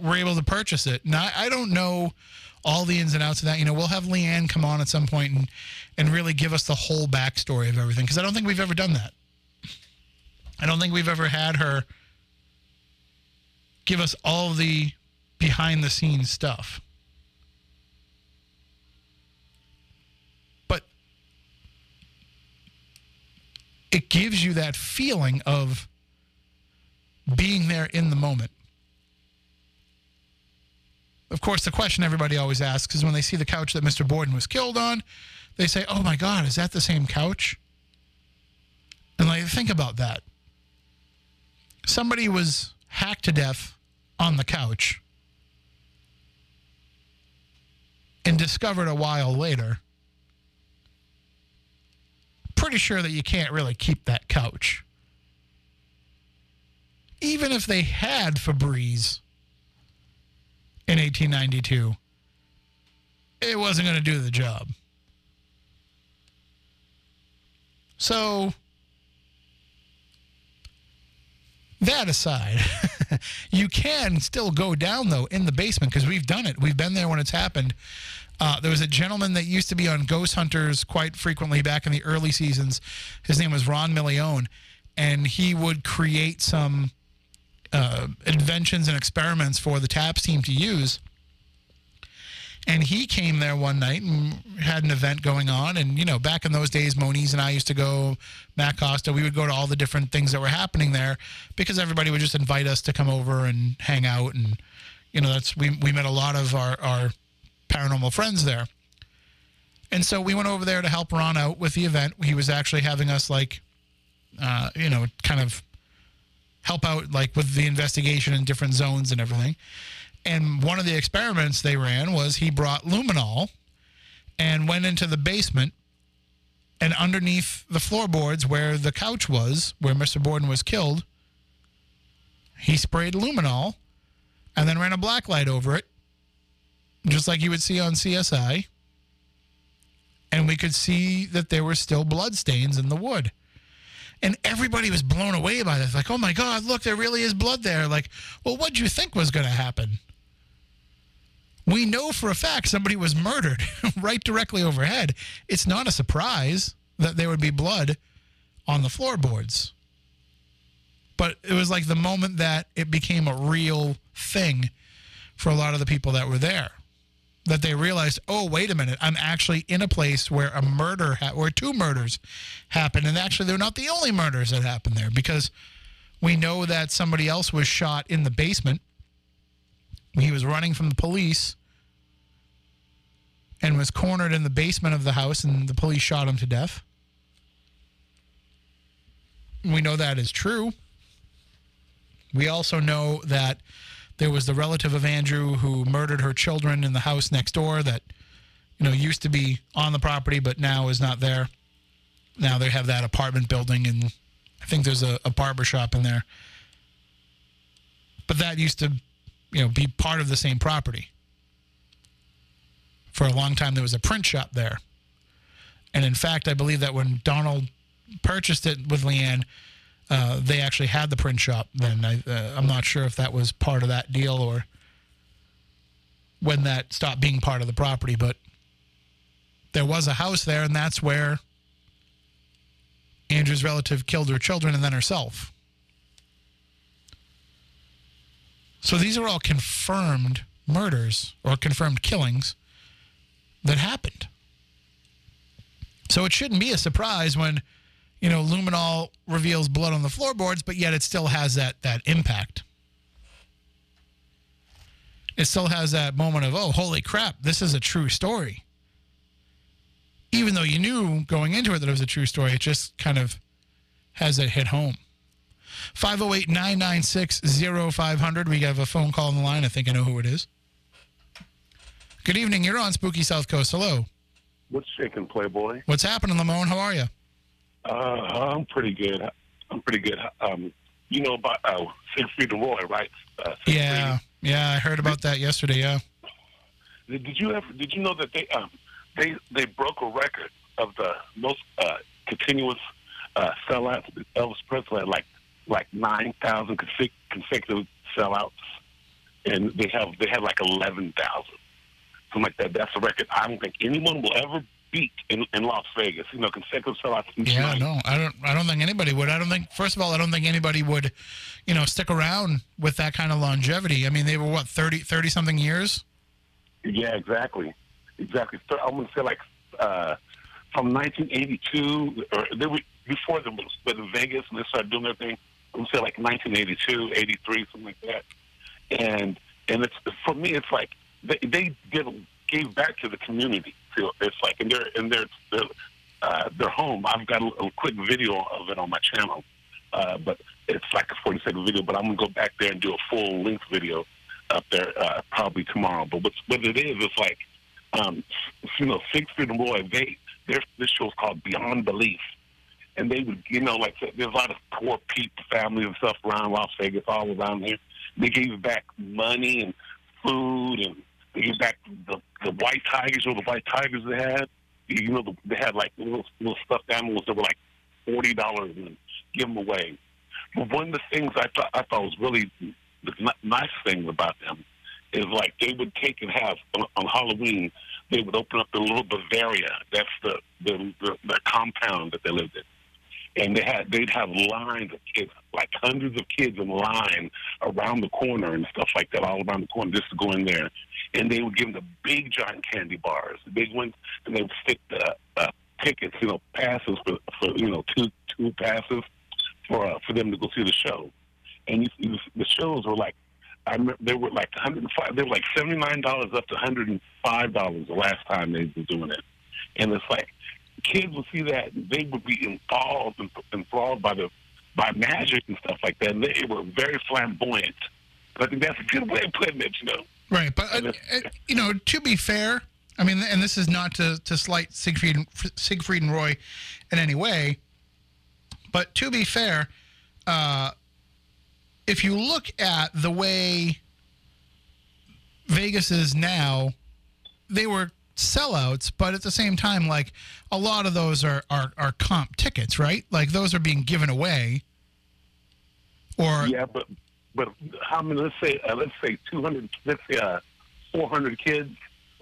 were able to purchase it. Now, I don't know all the ins and outs of that. You know, we'll have Leanne come on at some point and, and really give us the whole backstory of everything, because I don't think we've ever done that. I don't think we've ever had her give us all the behind-the-scenes stuff. But it gives you that feeling of being there in the moment. Of course, the question everybody always asks is when they see the couch that Mister Borden was killed on, they say, oh, my God, is that the same couch? And like, think about that. Somebody was hacked to death on the couch and discovered a while later. Pretty sure that you can't really keep that couch. Even if they had Febreze in eighteen ninety-two, it wasn't going to do the job. So, that aside, you can still go down, though, in the basement, because we've done it. We've been there when it's happened. Uh, there was a gentleman that used to be on Ghost Hunters quite frequently back in the early seasons. His name was Ron Milione, and he would create some uh, inventions and experiments for the TAPS team to use. And he came there one night and had an event going on. And, you know, back in those days, Moniz and I used to go, Matt Costa, we would go to all the different things that were happening there, because everybody would just invite us to come over and hang out. And, you know, that's we, we met a lot of our, our paranormal friends there. And so we went over there to help Ron out with the event. He was actually having us, like, uh, you know, kind of help out, like, with the investigation in different zones and everything. And one of the experiments they ran was he brought luminol and went into the basement, and underneath the floorboards where the couch was, where Mister Borden was killed, he sprayed luminol and then ran a black light over it, just like you would see on C S I. And we could see that there were still blood stains in the wood. And everybody was blown away by this. Like, oh, my God, look, there really is blood there. Like, well, what did you think was going to happen? We know for a fact somebody was murdered right directly overhead. It's not a surprise that there would be blood on the floorboards. But it was like the moment that it became a real thing for a lot of the people that were there. that they realized, oh, wait a minute, I'm actually in a place where a murder ha- or two murders happened. And actually, they're not the only murders that happened there, because we know that somebody else was shot in the basement. He was running from the police and was cornered in the basement of the house, and the police shot him to death. We know that is true. We also know that there was the relative of Andrew who murdered her children in the house next door that, you know, used to be on the property but now is not there. Now they have that apartment building, and I think there's a, a barber shop in there. But that used to, you know, be part of the same property. For a long time, there was a print shop there. And in fact, I believe that when Donald purchased it with Leanne, Uh, they actually had the print shop then. I, uh, I'm not sure if that was part of that deal or when that stopped being part of the property, but there was a house there, and that's where Andrew's relative killed her children and then herself. So these are all confirmed murders or confirmed killings that happened. So it shouldn't be a surprise when, you know, luminol reveals blood on the floorboards, but yet it still has that that impact. It still has that moment of, oh, holy crap, this is a true story. Even though you knew going into it that it was a true story, it just kind of has it hit home. five oh eight, nine nine six, oh five hundred. We have a phone call on the line. I think I know who it is. Good evening. You're on Spooky South Coast. Hello. What's shaking, Playboy? What's happening, Lamone? How are you? Uh, I'm pretty good. I'm pretty good. Um, you know about uh, Siegfried and Roy, right? Uh, yeah, yeah. I heard about that yesterday. Yeah. Did you ever? Did you know that they um, they they broke a record of the most uh, continuous uh, sellouts that Elvis Presley had, like like nine thousand consecutive sellouts, and they have they had like eleven thousand, something like that. That's a record I don't think anyone will ever beat in, in Las Vegas, you know, consecutive sellouts. Yeah, no, I don't. I don't think anybody would. I don't think. First of all, I don't think anybody would, you know, stick around with that kind of longevity. I mean, they were what thirty, thirty something years. Yeah, exactly, exactly. I'm gonna say like uh, from nineteen eighty-two, or they were before the but in Vegas, and they started doing their thing. I'm gonna say like nineteen eighty-two, eighty-three, something like that. And and it's for me, it's like they they did. gave back to the community. It's like in their in their their, uh, their home. I've got a, a quick video of it on my channel, uh, but it's like a forty second video. But I'm gonna go back there and do a full length video up there uh, probably tomorrow. But what's, what it is is like um, you know, Siegfried and Roy. They their this show's called Beyond Belief, and they would you know like there's a lot of poor people, families and stuff around Las Vegas, all around here. They gave back money and food and. They gave back the, the white tigers or the white tigers they had. You know, they had like little, little stuffed animals that were like forty dollars and give them away. But one of the things I thought, I thought was really the nice thing about them is like they would take and have on, on Halloween, they would open up the little Bavaria. That's the, the, the, the compound that they lived in. And they had, they'd have lines of kids, like hundreds of kids in line around the corner and stuff like that, all around the corner, just to go in there. And they would give them the big giant candy bars. They went and they would stick the uh, tickets, you know, passes for, for you know two two passes for uh, for them to go see the show. And you, you, the shows were like, I remember they were like one hundred five. They were like seventy-nine dollars up to one hundred five dollars the last time they were doing it. And it's like. Kids would see that they would be involved and enthralled by the by magic and stuff like that. And they were very flamboyant. But I think that's a good way of putting it, you know. Right, but uh, you know, to be fair, I mean, and this is not to to slight Siegfried Siegfried and Roy in any way, but to be fair, uh, if you look at the way Vegas is now, they were. Sellouts, but at the same time, like a lot of those are, are, are comp tickets, right? Like those are being given away. Or yeah, but but how many? Let's say uh, let's say two hundred. Let's say uh, four hundred kids.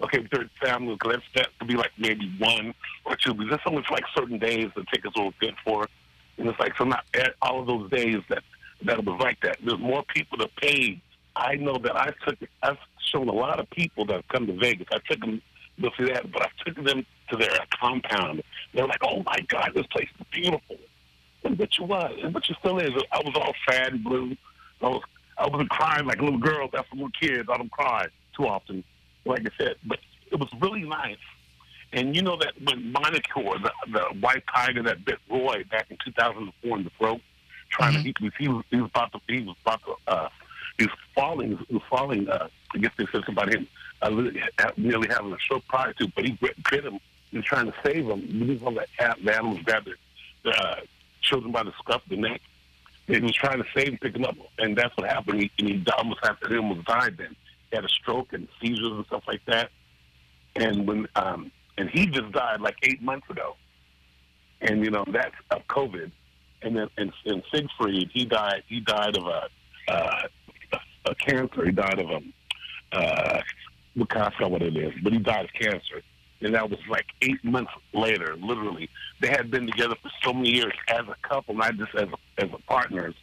Okay, third family. That's, that could be like maybe one or two. Because that's only for like certain days the tickets were good for, and it's like so not all of those days that that was like that. There's more people that paid. I know that I took I shown a lot of people that have come to Vegas. I took them to see that, but I took them to their compound. They're like, "Oh my God, this place is beautiful," and which it was, and which it still is. I was all sad and blue. I was, I wasn't crying like a little girl. That's for little kids. I don't cry too often, like I said. But it was really nice. And you know that when Monocore, the, the white tiger that bit Roy back in two thousand four in the throat, trying mm-hmm. to he, he was he was about to he was about to uh, he was falling he was falling. Uh, I guess they said about him uh, nearly having a stroke prior to, but he bit him. He was trying to save him. He was going to let the animals grab their, their uh, children by the scruff of the neck. And he was trying to save him, pick him up, and that's what happened. He, and he almost after him was died. Then he had a stroke and seizures and stuff like that. And when um. And he just died like eight months ago, and you know that's of COVID. And then and, and Siegfried, he died. He died of a uh, a cancer. He died of a uh, we can't tell what it is, but he died of cancer. And that was like eight months later. Literally, they had been together for so many years as a couple, not just as a, as a partners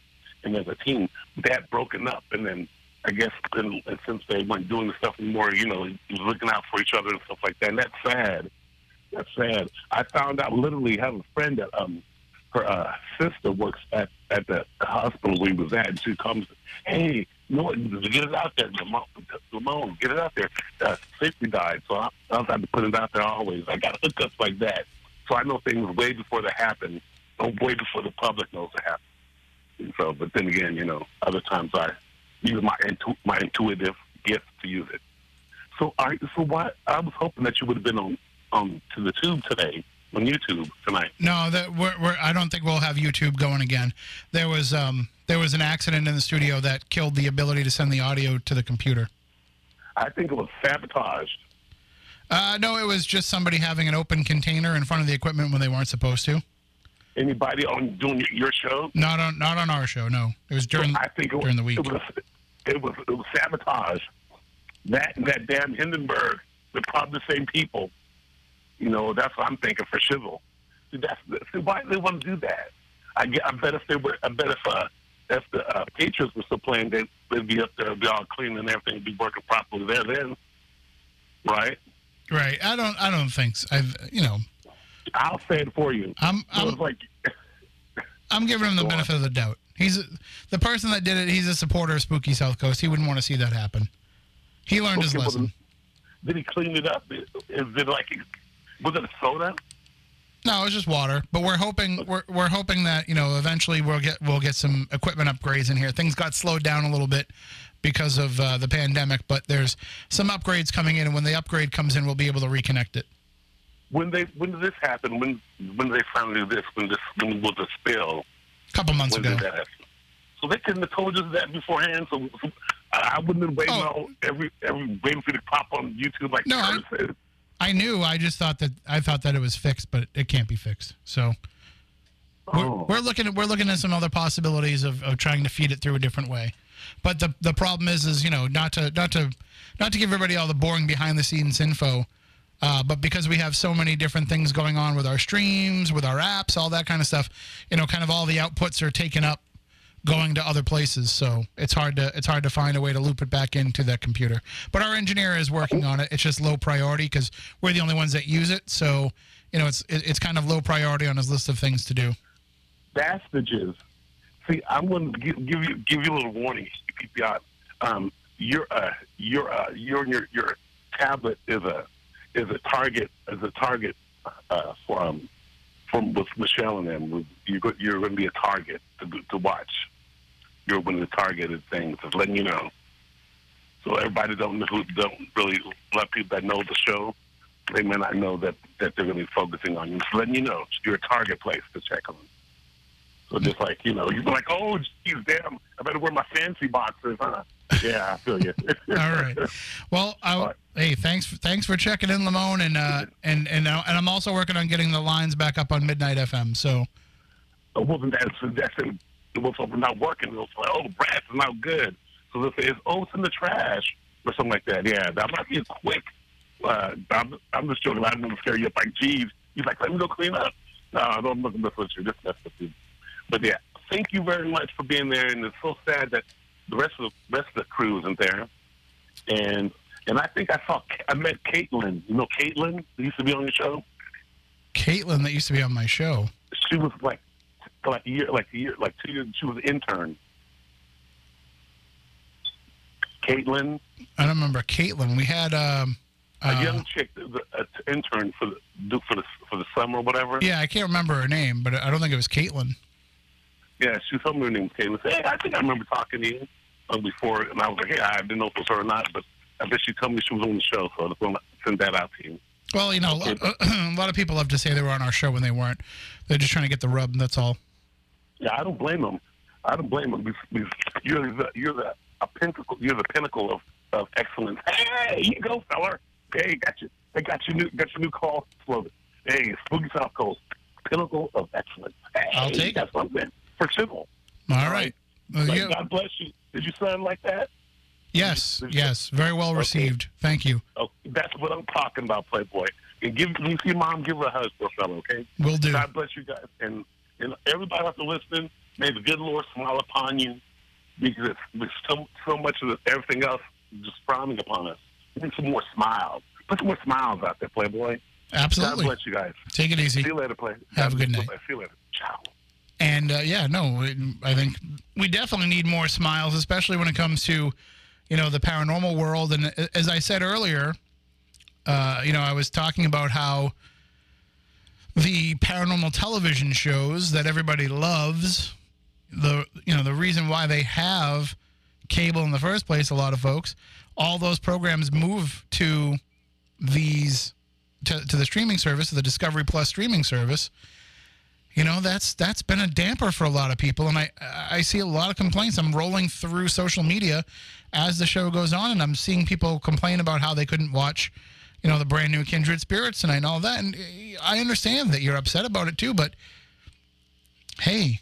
and as a team. They had broken up, and then I guess and, and since they weren't doing the stuff anymore, you know, looking out for each other and stuff like that. And that's sad. That's sad. I found out literally have a friend that um her uh, sister works at, at the hospital we was at, and she comes, "Hey, you know what, get it out there, Lamone, get it out there. Uh, Safety died, so I, I was have to put it out there always. I got hookups like that, so I know things way before they happen, way before the public knows it happens. And so, but then again, you know, other times I. Use my intu- my intuitive gift to use it. So I so why I was hoping that you would have been on um to the tube today on YouTube tonight. No, that we're, we're I don't think we'll have YouTube going again. There was um there was an accident in the studio that killed the ability to send the audio to the computer. I think it was sabotaged. Uh, no, it was just somebody having an open container in front of the equipment when they weren't supposed to. Anybody on doing your show? Not on not on our show. No, it was during so I think it was, during the week. It was, It was it was sabotage. That that damn Hindenburg, they're probably the same people. You know, that's what I'm thinking for Shizzle. See, that's, see why do they want to do that? I, I bet if they were, I bet if uh, if the uh, Patriots were still playing, they, they'd be up there, it'd be all clean and everything, would be working properly there then, right? Right. I don't. I don't think. So. I've you know. I'll say it for you. I'm. I'm so like. I'm giving him the benefit of the doubt. He's the person that did it. He's a supporter of Spooky South Coast. He wouldn't want to see that happen. He learned okay, his lesson. Well, did he clean it up? Is it like was it a soda? No, it was just water. But we're hoping we're we're hoping that you know eventually we'll get we'll get some equipment upgrades in here. Things got slowed down a little bit because of uh, the pandemic, but there's some upgrades coming in, and when the upgrade comes in, we'll be able to reconnect it. When they when did this happen? When when did they finally do this? When this when was the spill? Couple months ago. So they couldn't have told us that beforehand. So, so I wouldn't have waited oh. every every waiting for it to pop on YouTube like no, I, said. I knew. I just thought that I thought that it was fixed, but it can't be fixed. So oh. we're, we're looking at we're looking at some other possibilities of, of trying to feed it through a different way. But the the problem is is you know not to not to not to give everybody all the boring behind the scenes info. Uh, but because we have so many different things going on with our streams, with our apps, all that kind of stuff, you know, kind of all the outputs are taken up, going to other places. So it's hard to it's hard to find a way to loop it back into that computer. But our engineer is working on it. It's just low priority because we're the only ones that use it. So you know, it's it's kind of low priority on his list of things to do. Bastages. See, I'm going to give you give you a little warning. Keep you out. Um, your uh, your uh, your your your tablet is a is a target as a target uh, for um, from with Michelle and them. You're go, you're going to be a target to to watch. You're one of the targeted things. Just letting you know. So everybody don't know, don't really let people that know the show. They may not know that, that they're going to be focusing on you. Just letting you know you're a target place to check on. So just like you know, you're like, oh, geez, damn, I better wear my fancy boxers, huh? Yeah, I feel you. All right. Well, I, All right. hey, thanks, thanks for checking in, Lamone, and uh, and and uh, and I'm also working on getting the lines back up on Midnight F M. So, oh, well, that's that's it was not working. It was like, oh, the brass is not good. So it's, it's oh, it's in the trash or something like that. Yeah, I'm not being quick. Uh, I'm, I'm just joking. I don't want to scare you up. Like, geez, he's like, let me go clean up. No, I don't look at this with you. This mess with you. But yeah, thank you very much for being there. And it's so sad that the rest of the rest of the crew isn't there, and and I think I saw I met Caitlin. You know Caitlin that used to be on your show. Caitlin that used to be on my show. She was like like a year like a year like two years. She was an intern. Caitlin. I don't remember Caitlin. We had um, uh, a young chick, an intern for the for the for the summer or whatever. Yeah, I can't remember her name, but I don't think it was Caitlin. Yeah, she told me her name was Caitlin. Hey, I think I remember talking to you before, and I was like, hey, I didn't know if it was her or not, but I bet she told me she was on the show, so I just want to send that out to you. Well, you know, a lot of people love to say they were on our show when they weren't. They're just trying to get the rub, and that's all. Yeah, I don't blame them. I don't blame them. You're the, you're the a pinnacle. You're the pinnacle of, of excellence. Hey, you go, feller. Hey, got you. They got your new got your new call slogan. Hey, Spooky South Coast, pinnacle of excellence. Hey, I'll take that's it. That's what for civil. All, all right. right. Like, God bless you. Did you sound like that? Yes, yes. Very well received. Okay. Thank you. Oh, that's what I'm talking about, Playboy. And give you see your mom, give her a hug, poor fellow, okay? Will do. God bless you guys. And, and everybody out there listening, may the good Lord smile upon you because there's so, so much of everything else just frowning upon us. Need some more smiles. Put some more smiles out there, Playboy. Absolutely. God bless you guys. Take it easy. See you later, Playboy. Have, Have a good night. Play. See you later. Ciao. And, uh, yeah, no, I think we definitely need more smiles, especially when it comes to, you know, the paranormal world. And as I said earlier, uh, you know, I was talking about how the paranormal television shows that everybody loves, the you know, the reason why they have cable in the first place, a lot of folks, all those programs move to these, to, to the streaming service, the Discovery Plus streaming service. You know, that's that's been a damper for a lot of people, and I, I see a lot of complaints. I'm rolling through social media as the show goes on, and I'm seeing people complain about how they couldn't watch, you know, the brand-new Kindred Spirits tonight and all that. And I understand that you're upset about it, too, but, hey,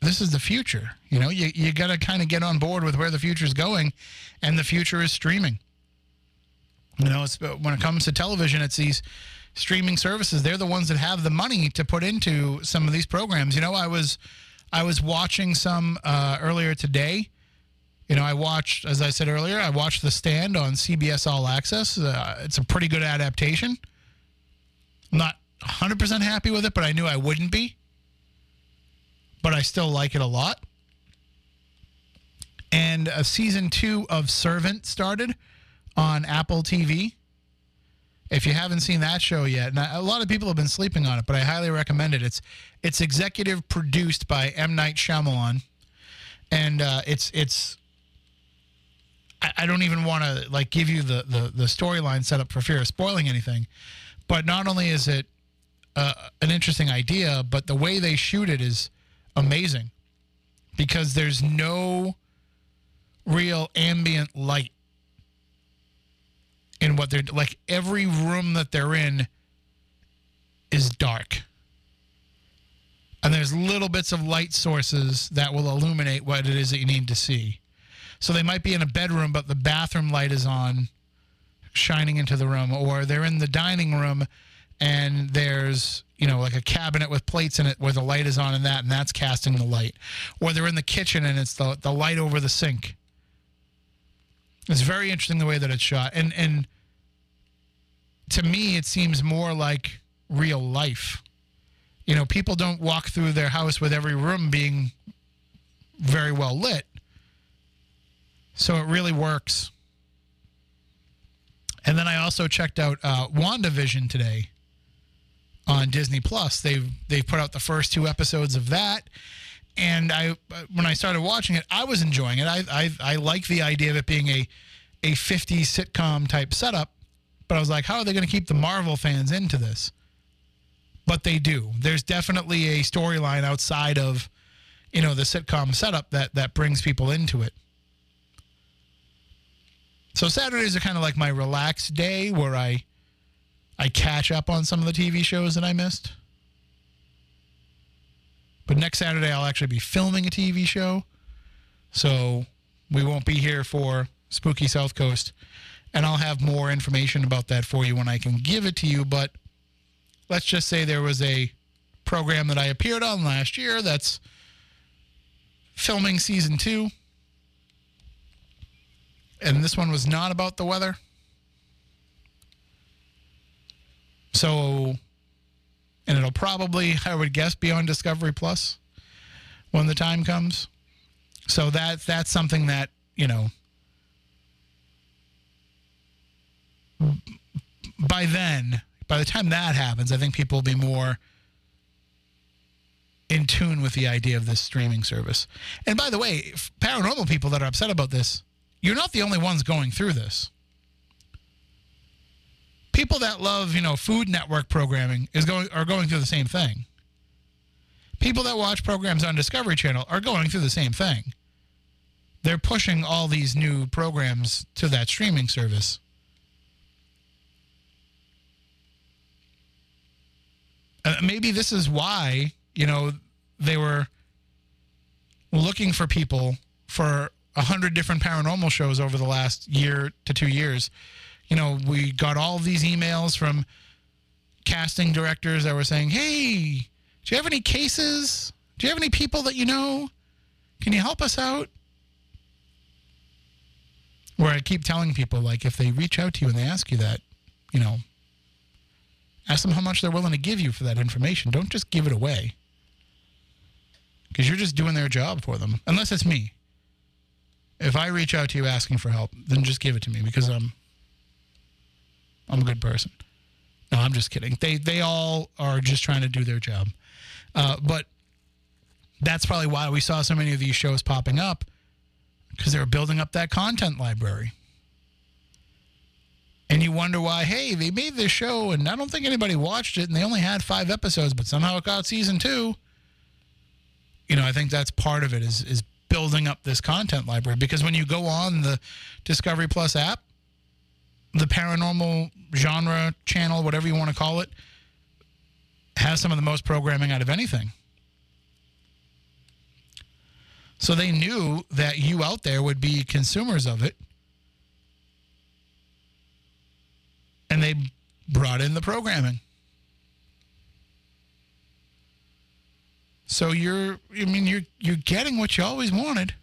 this is the future. You know, you, you got to kind of get on board with where the future is going, and the future is streaming. You know, it's, when it comes to television, it's these streaming services. They're the ones that have the money to put into some of these programs. You know, I was I was watching some uh, earlier today. You know, I watched, as I said earlier, I watched The Stand on C B S All Access. Uh, it's a pretty good adaptation. I'm not one hundred percent happy with it, but I knew I wouldn't be. But I still like it a lot. And uh, season two of Servant started on Apple T V. If you haven't seen that show yet, and a lot of people have been sleeping on it, but I highly recommend it. It's it's executive produced by M. Night Shyamalan, and uh, it's it's. I, I don't even want to like give you the the, the storyline setup for fear of spoiling anything, but not only is it uh, an interesting idea, but the way they shoot it is amazing, because there's no real ambient light. And what they're like, every room that they're in is dark, and there's little bits of light sources that will illuminate what it is that you need to see. So they might be in a bedroom, but the bathroom light is on, shining into the room, or they're in the dining room, and there's, you know, like a cabinet with plates in it where the light is on in that, and that's casting the light, or they're in the kitchen and it's the the light over the sink. It's very interesting the way that it's shot. And and to me, it seems more like real life. You know, people don't walk through their house with every room being very well lit. So it really works. And then I also checked out uh, WandaVision today on Disney Plus. They've, they've put out the first two episodes of that. And I, when I started watching it, I was enjoying it. I, I, I like the idea of it being a, a fifties sitcom type setup, but I was like, how are they going to keep the Marvel fans into this? But they do. There's definitely a storyline outside of, you know, the sitcom setup that that brings people into it. So Saturdays are kind of like my relaxed day where I, I catch up on some of the T V shows that I missed. But next Saturday, I'll actually be filming a T V show, so we won't be here for Spooky South Coast, and I'll have more information about that for you when I can give it to you, but let's just say there was a program that I appeared on last year that's filming season two, and this one was not about the weather. So, and it'll probably, I would guess, be on Discovery Plus when the time comes. So that, that's something that, you know, by then, by the time that happens, I think people will be more in tune with the idea of this streaming service. And by the way, paranormal people that are upset about this, you're not the only ones going through this. People that love, you know, Food Network programming is going are going through the same thing. People that watch programs on Discovery Channel are going through the same thing. They're pushing all these new programs to that streaming service. Uh, maybe this is why, you know, they were looking for people for a hundred different paranormal shows over the last year to two years. You know, we got all these emails from casting directors that were saying, hey, do you have any cases? Do you have any people that you know? Can you help us out? Where I keep telling people, like, if they reach out to you and they ask you that, you know, ask them how much they're willing to give you for that information. Don't just give it away, because you're just doing their job for them. Unless it's me. If I reach out to you asking for help, then just give it to me, because I'm, I'm a good person. No, I'm just kidding. They, they all are just trying to do their job. Uh, but that's probably why we saw so many of these shows popping up, because they were building up that content library. And you wonder why, hey, they made this show and I don't think anybody watched it and they only had five episodes, but somehow it got season two. You know, I think that's part of it, is, is building up this content library. Because when you go on the Discovery Plus app, the paranormal genre channel, whatever you want to call it, has some of the most programming out of anything. So they knew that you out there would be consumers of it. And they brought in the programming. So you're, I mean, you're, you're getting what you always wanted.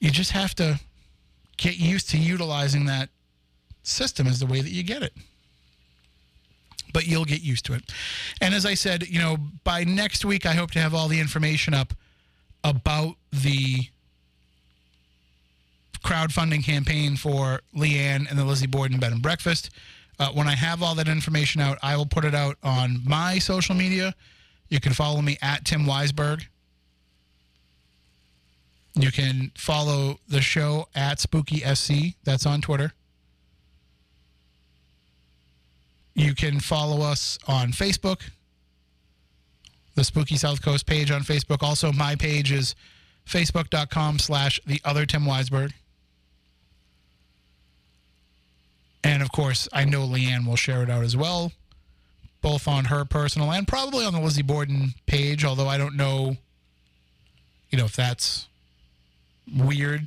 You just have to get used to utilizing that system as the way that you get it. But you'll get used to it. And as I said, you know, by next week, I hope to have all the information up about the crowdfunding campaign for Leanne and the Lizzie Borden Bed and Breakfast. Uh, when I have all that information out, I will put it out on my social media. You can follow me at Tim Weisberg. You can follow the show at Spooky S C. That's on Twitter. You can follow us on Facebook, the Spooky South Coast page on Facebook. Also, my page is facebook.com slash the other Tim Weisberg. And, of course, I know Leanne will share it out as well, both on her personal and probably on the Lizzie Borden page, although I don't know, you know, if that's weird.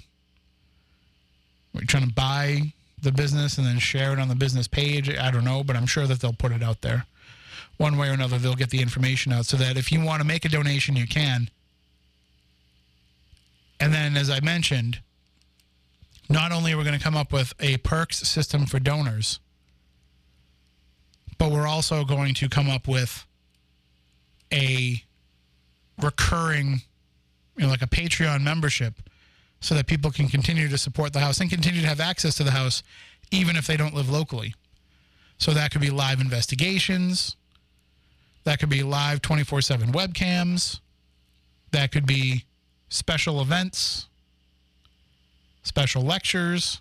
We're trying to buy the business and then share it on the business page. I don't know, but I'm sure that they'll put it out there. One way or another, they'll get the information out so that if you want to make a donation, you can. And then, as I mentioned, not only are we going to come up with a perks system for donors, but we're also going to come up with a recurring, you know, like a Patreon membership, so that people can continue to support the house and continue to have access to the house, even if they don't live locally. So that could be live investigations. That could be live twenty-four seven webcams. That could be special events, special lectures.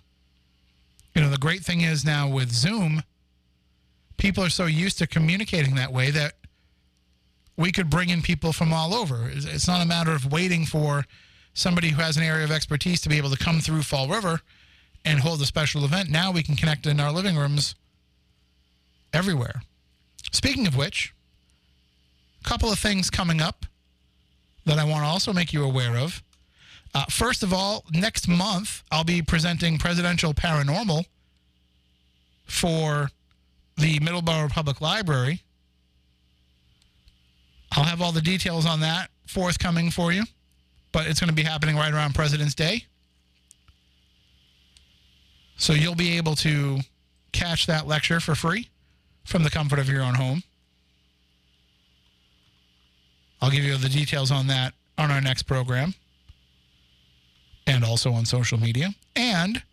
You know, the great thing is now with Zoom, people are so used to communicating that way that we could bring in people from all over. It's not a matter of waiting for somebody who has an area of expertise to be able to come through Fall River and hold a special event. Now we can connect in our living rooms everywhere. Speaking of which, a couple of things coming up that I want to also make you aware of. Uh, first of all, next month, I'll be presenting Presidential Paranormal for the Middleborough Public Library. I'll have all the details on that forthcoming for you, but it's going to be happening right around President's Day. So you'll be able to catch that lecture for free from the comfort of your own home. I'll give you the details on that on our next program and also on social media. And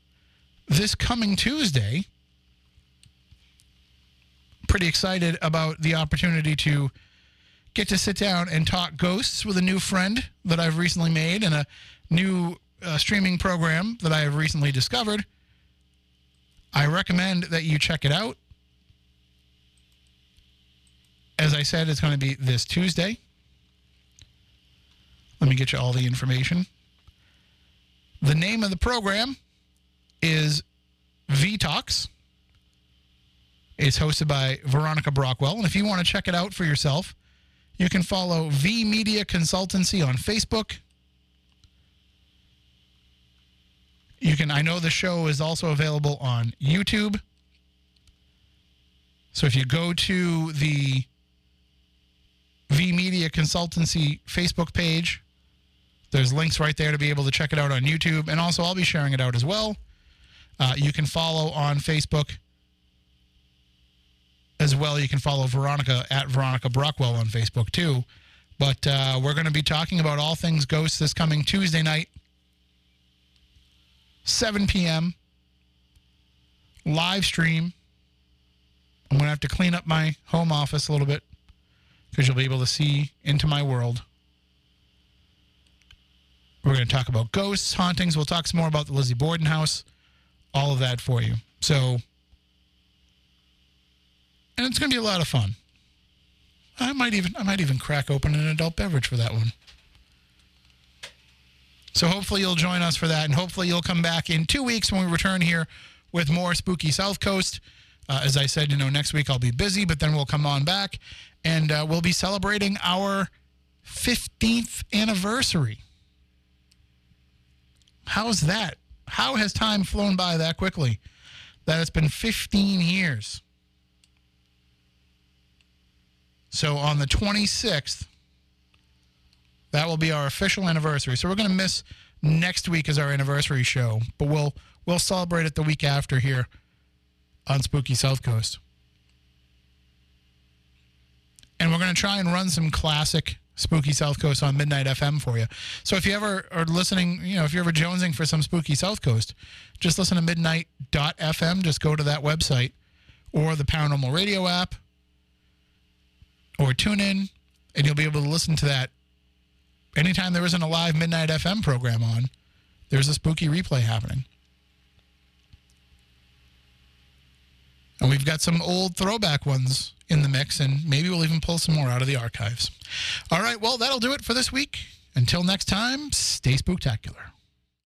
this coming Tuesday, pretty excited about the opportunity to get to sit down and talk ghosts with a new friend that I've recently made and a new uh, streaming program that I have recently discovered. I recommend that you check it out. As I said, it's going to be this Tuesday. Let me get you all the information. The name of the program is V-Talks. It's hosted by Veronica Brockwell. And if you want to check it out for yourself, you can follow V Media Consultancy on Facebook. You can, I know the show is also available on YouTube. So if you go to the V Media Consultancy Facebook page, there's links right there to be able to check it out on YouTube. And also, I'll be sharing it out as well. Uh, you can follow on Facebook as well. You can follow Veronica at Veronica Brockwell on Facebook, too. But uh, we're going to be talking about all things ghosts this coming Tuesday night, seven p.m., live stream. I'm going to have to clean up my home office a little bit because you'll be able to see into my world. We're going to talk about ghosts, hauntings. We'll talk some more about the Lizzie Borden house, all of that for you. So, and it's going to be a lot of fun. I might even I might even crack open an adult beverage for that one. So hopefully you'll join us for that, and hopefully you'll come back in two weeks when we return here with more Spooky South Coast. Uh, as I said, you know, next week I'll be busy, but then we'll come on back, and uh, we'll be celebrating our fifteenth anniversary. How's that? How has time flown by that quickly? That it's been fifteen years. So on the twenty-sixth, that will be our official anniversary. So we're going to miss next week as our anniversary show, but we'll we'll celebrate it the week after here on Spooky South Coast. And we're going to try and run some classic Spooky South Coast on Midnight F M for you. So if you ever are listening, you know, if you're ever jonesing for some Spooky South Coast, just listen to midnight dot f m. Just go to that website or the Paranormal Radio app or tune in, and you'll be able to listen to that. Anytime there isn't a live Midnight F M program on, there's a spooky replay happening. And we've got some old throwback ones in the mix, and maybe we'll even pull some more out of the archives. All right, well, that'll do it for this week. Until next time, stay spooktacular.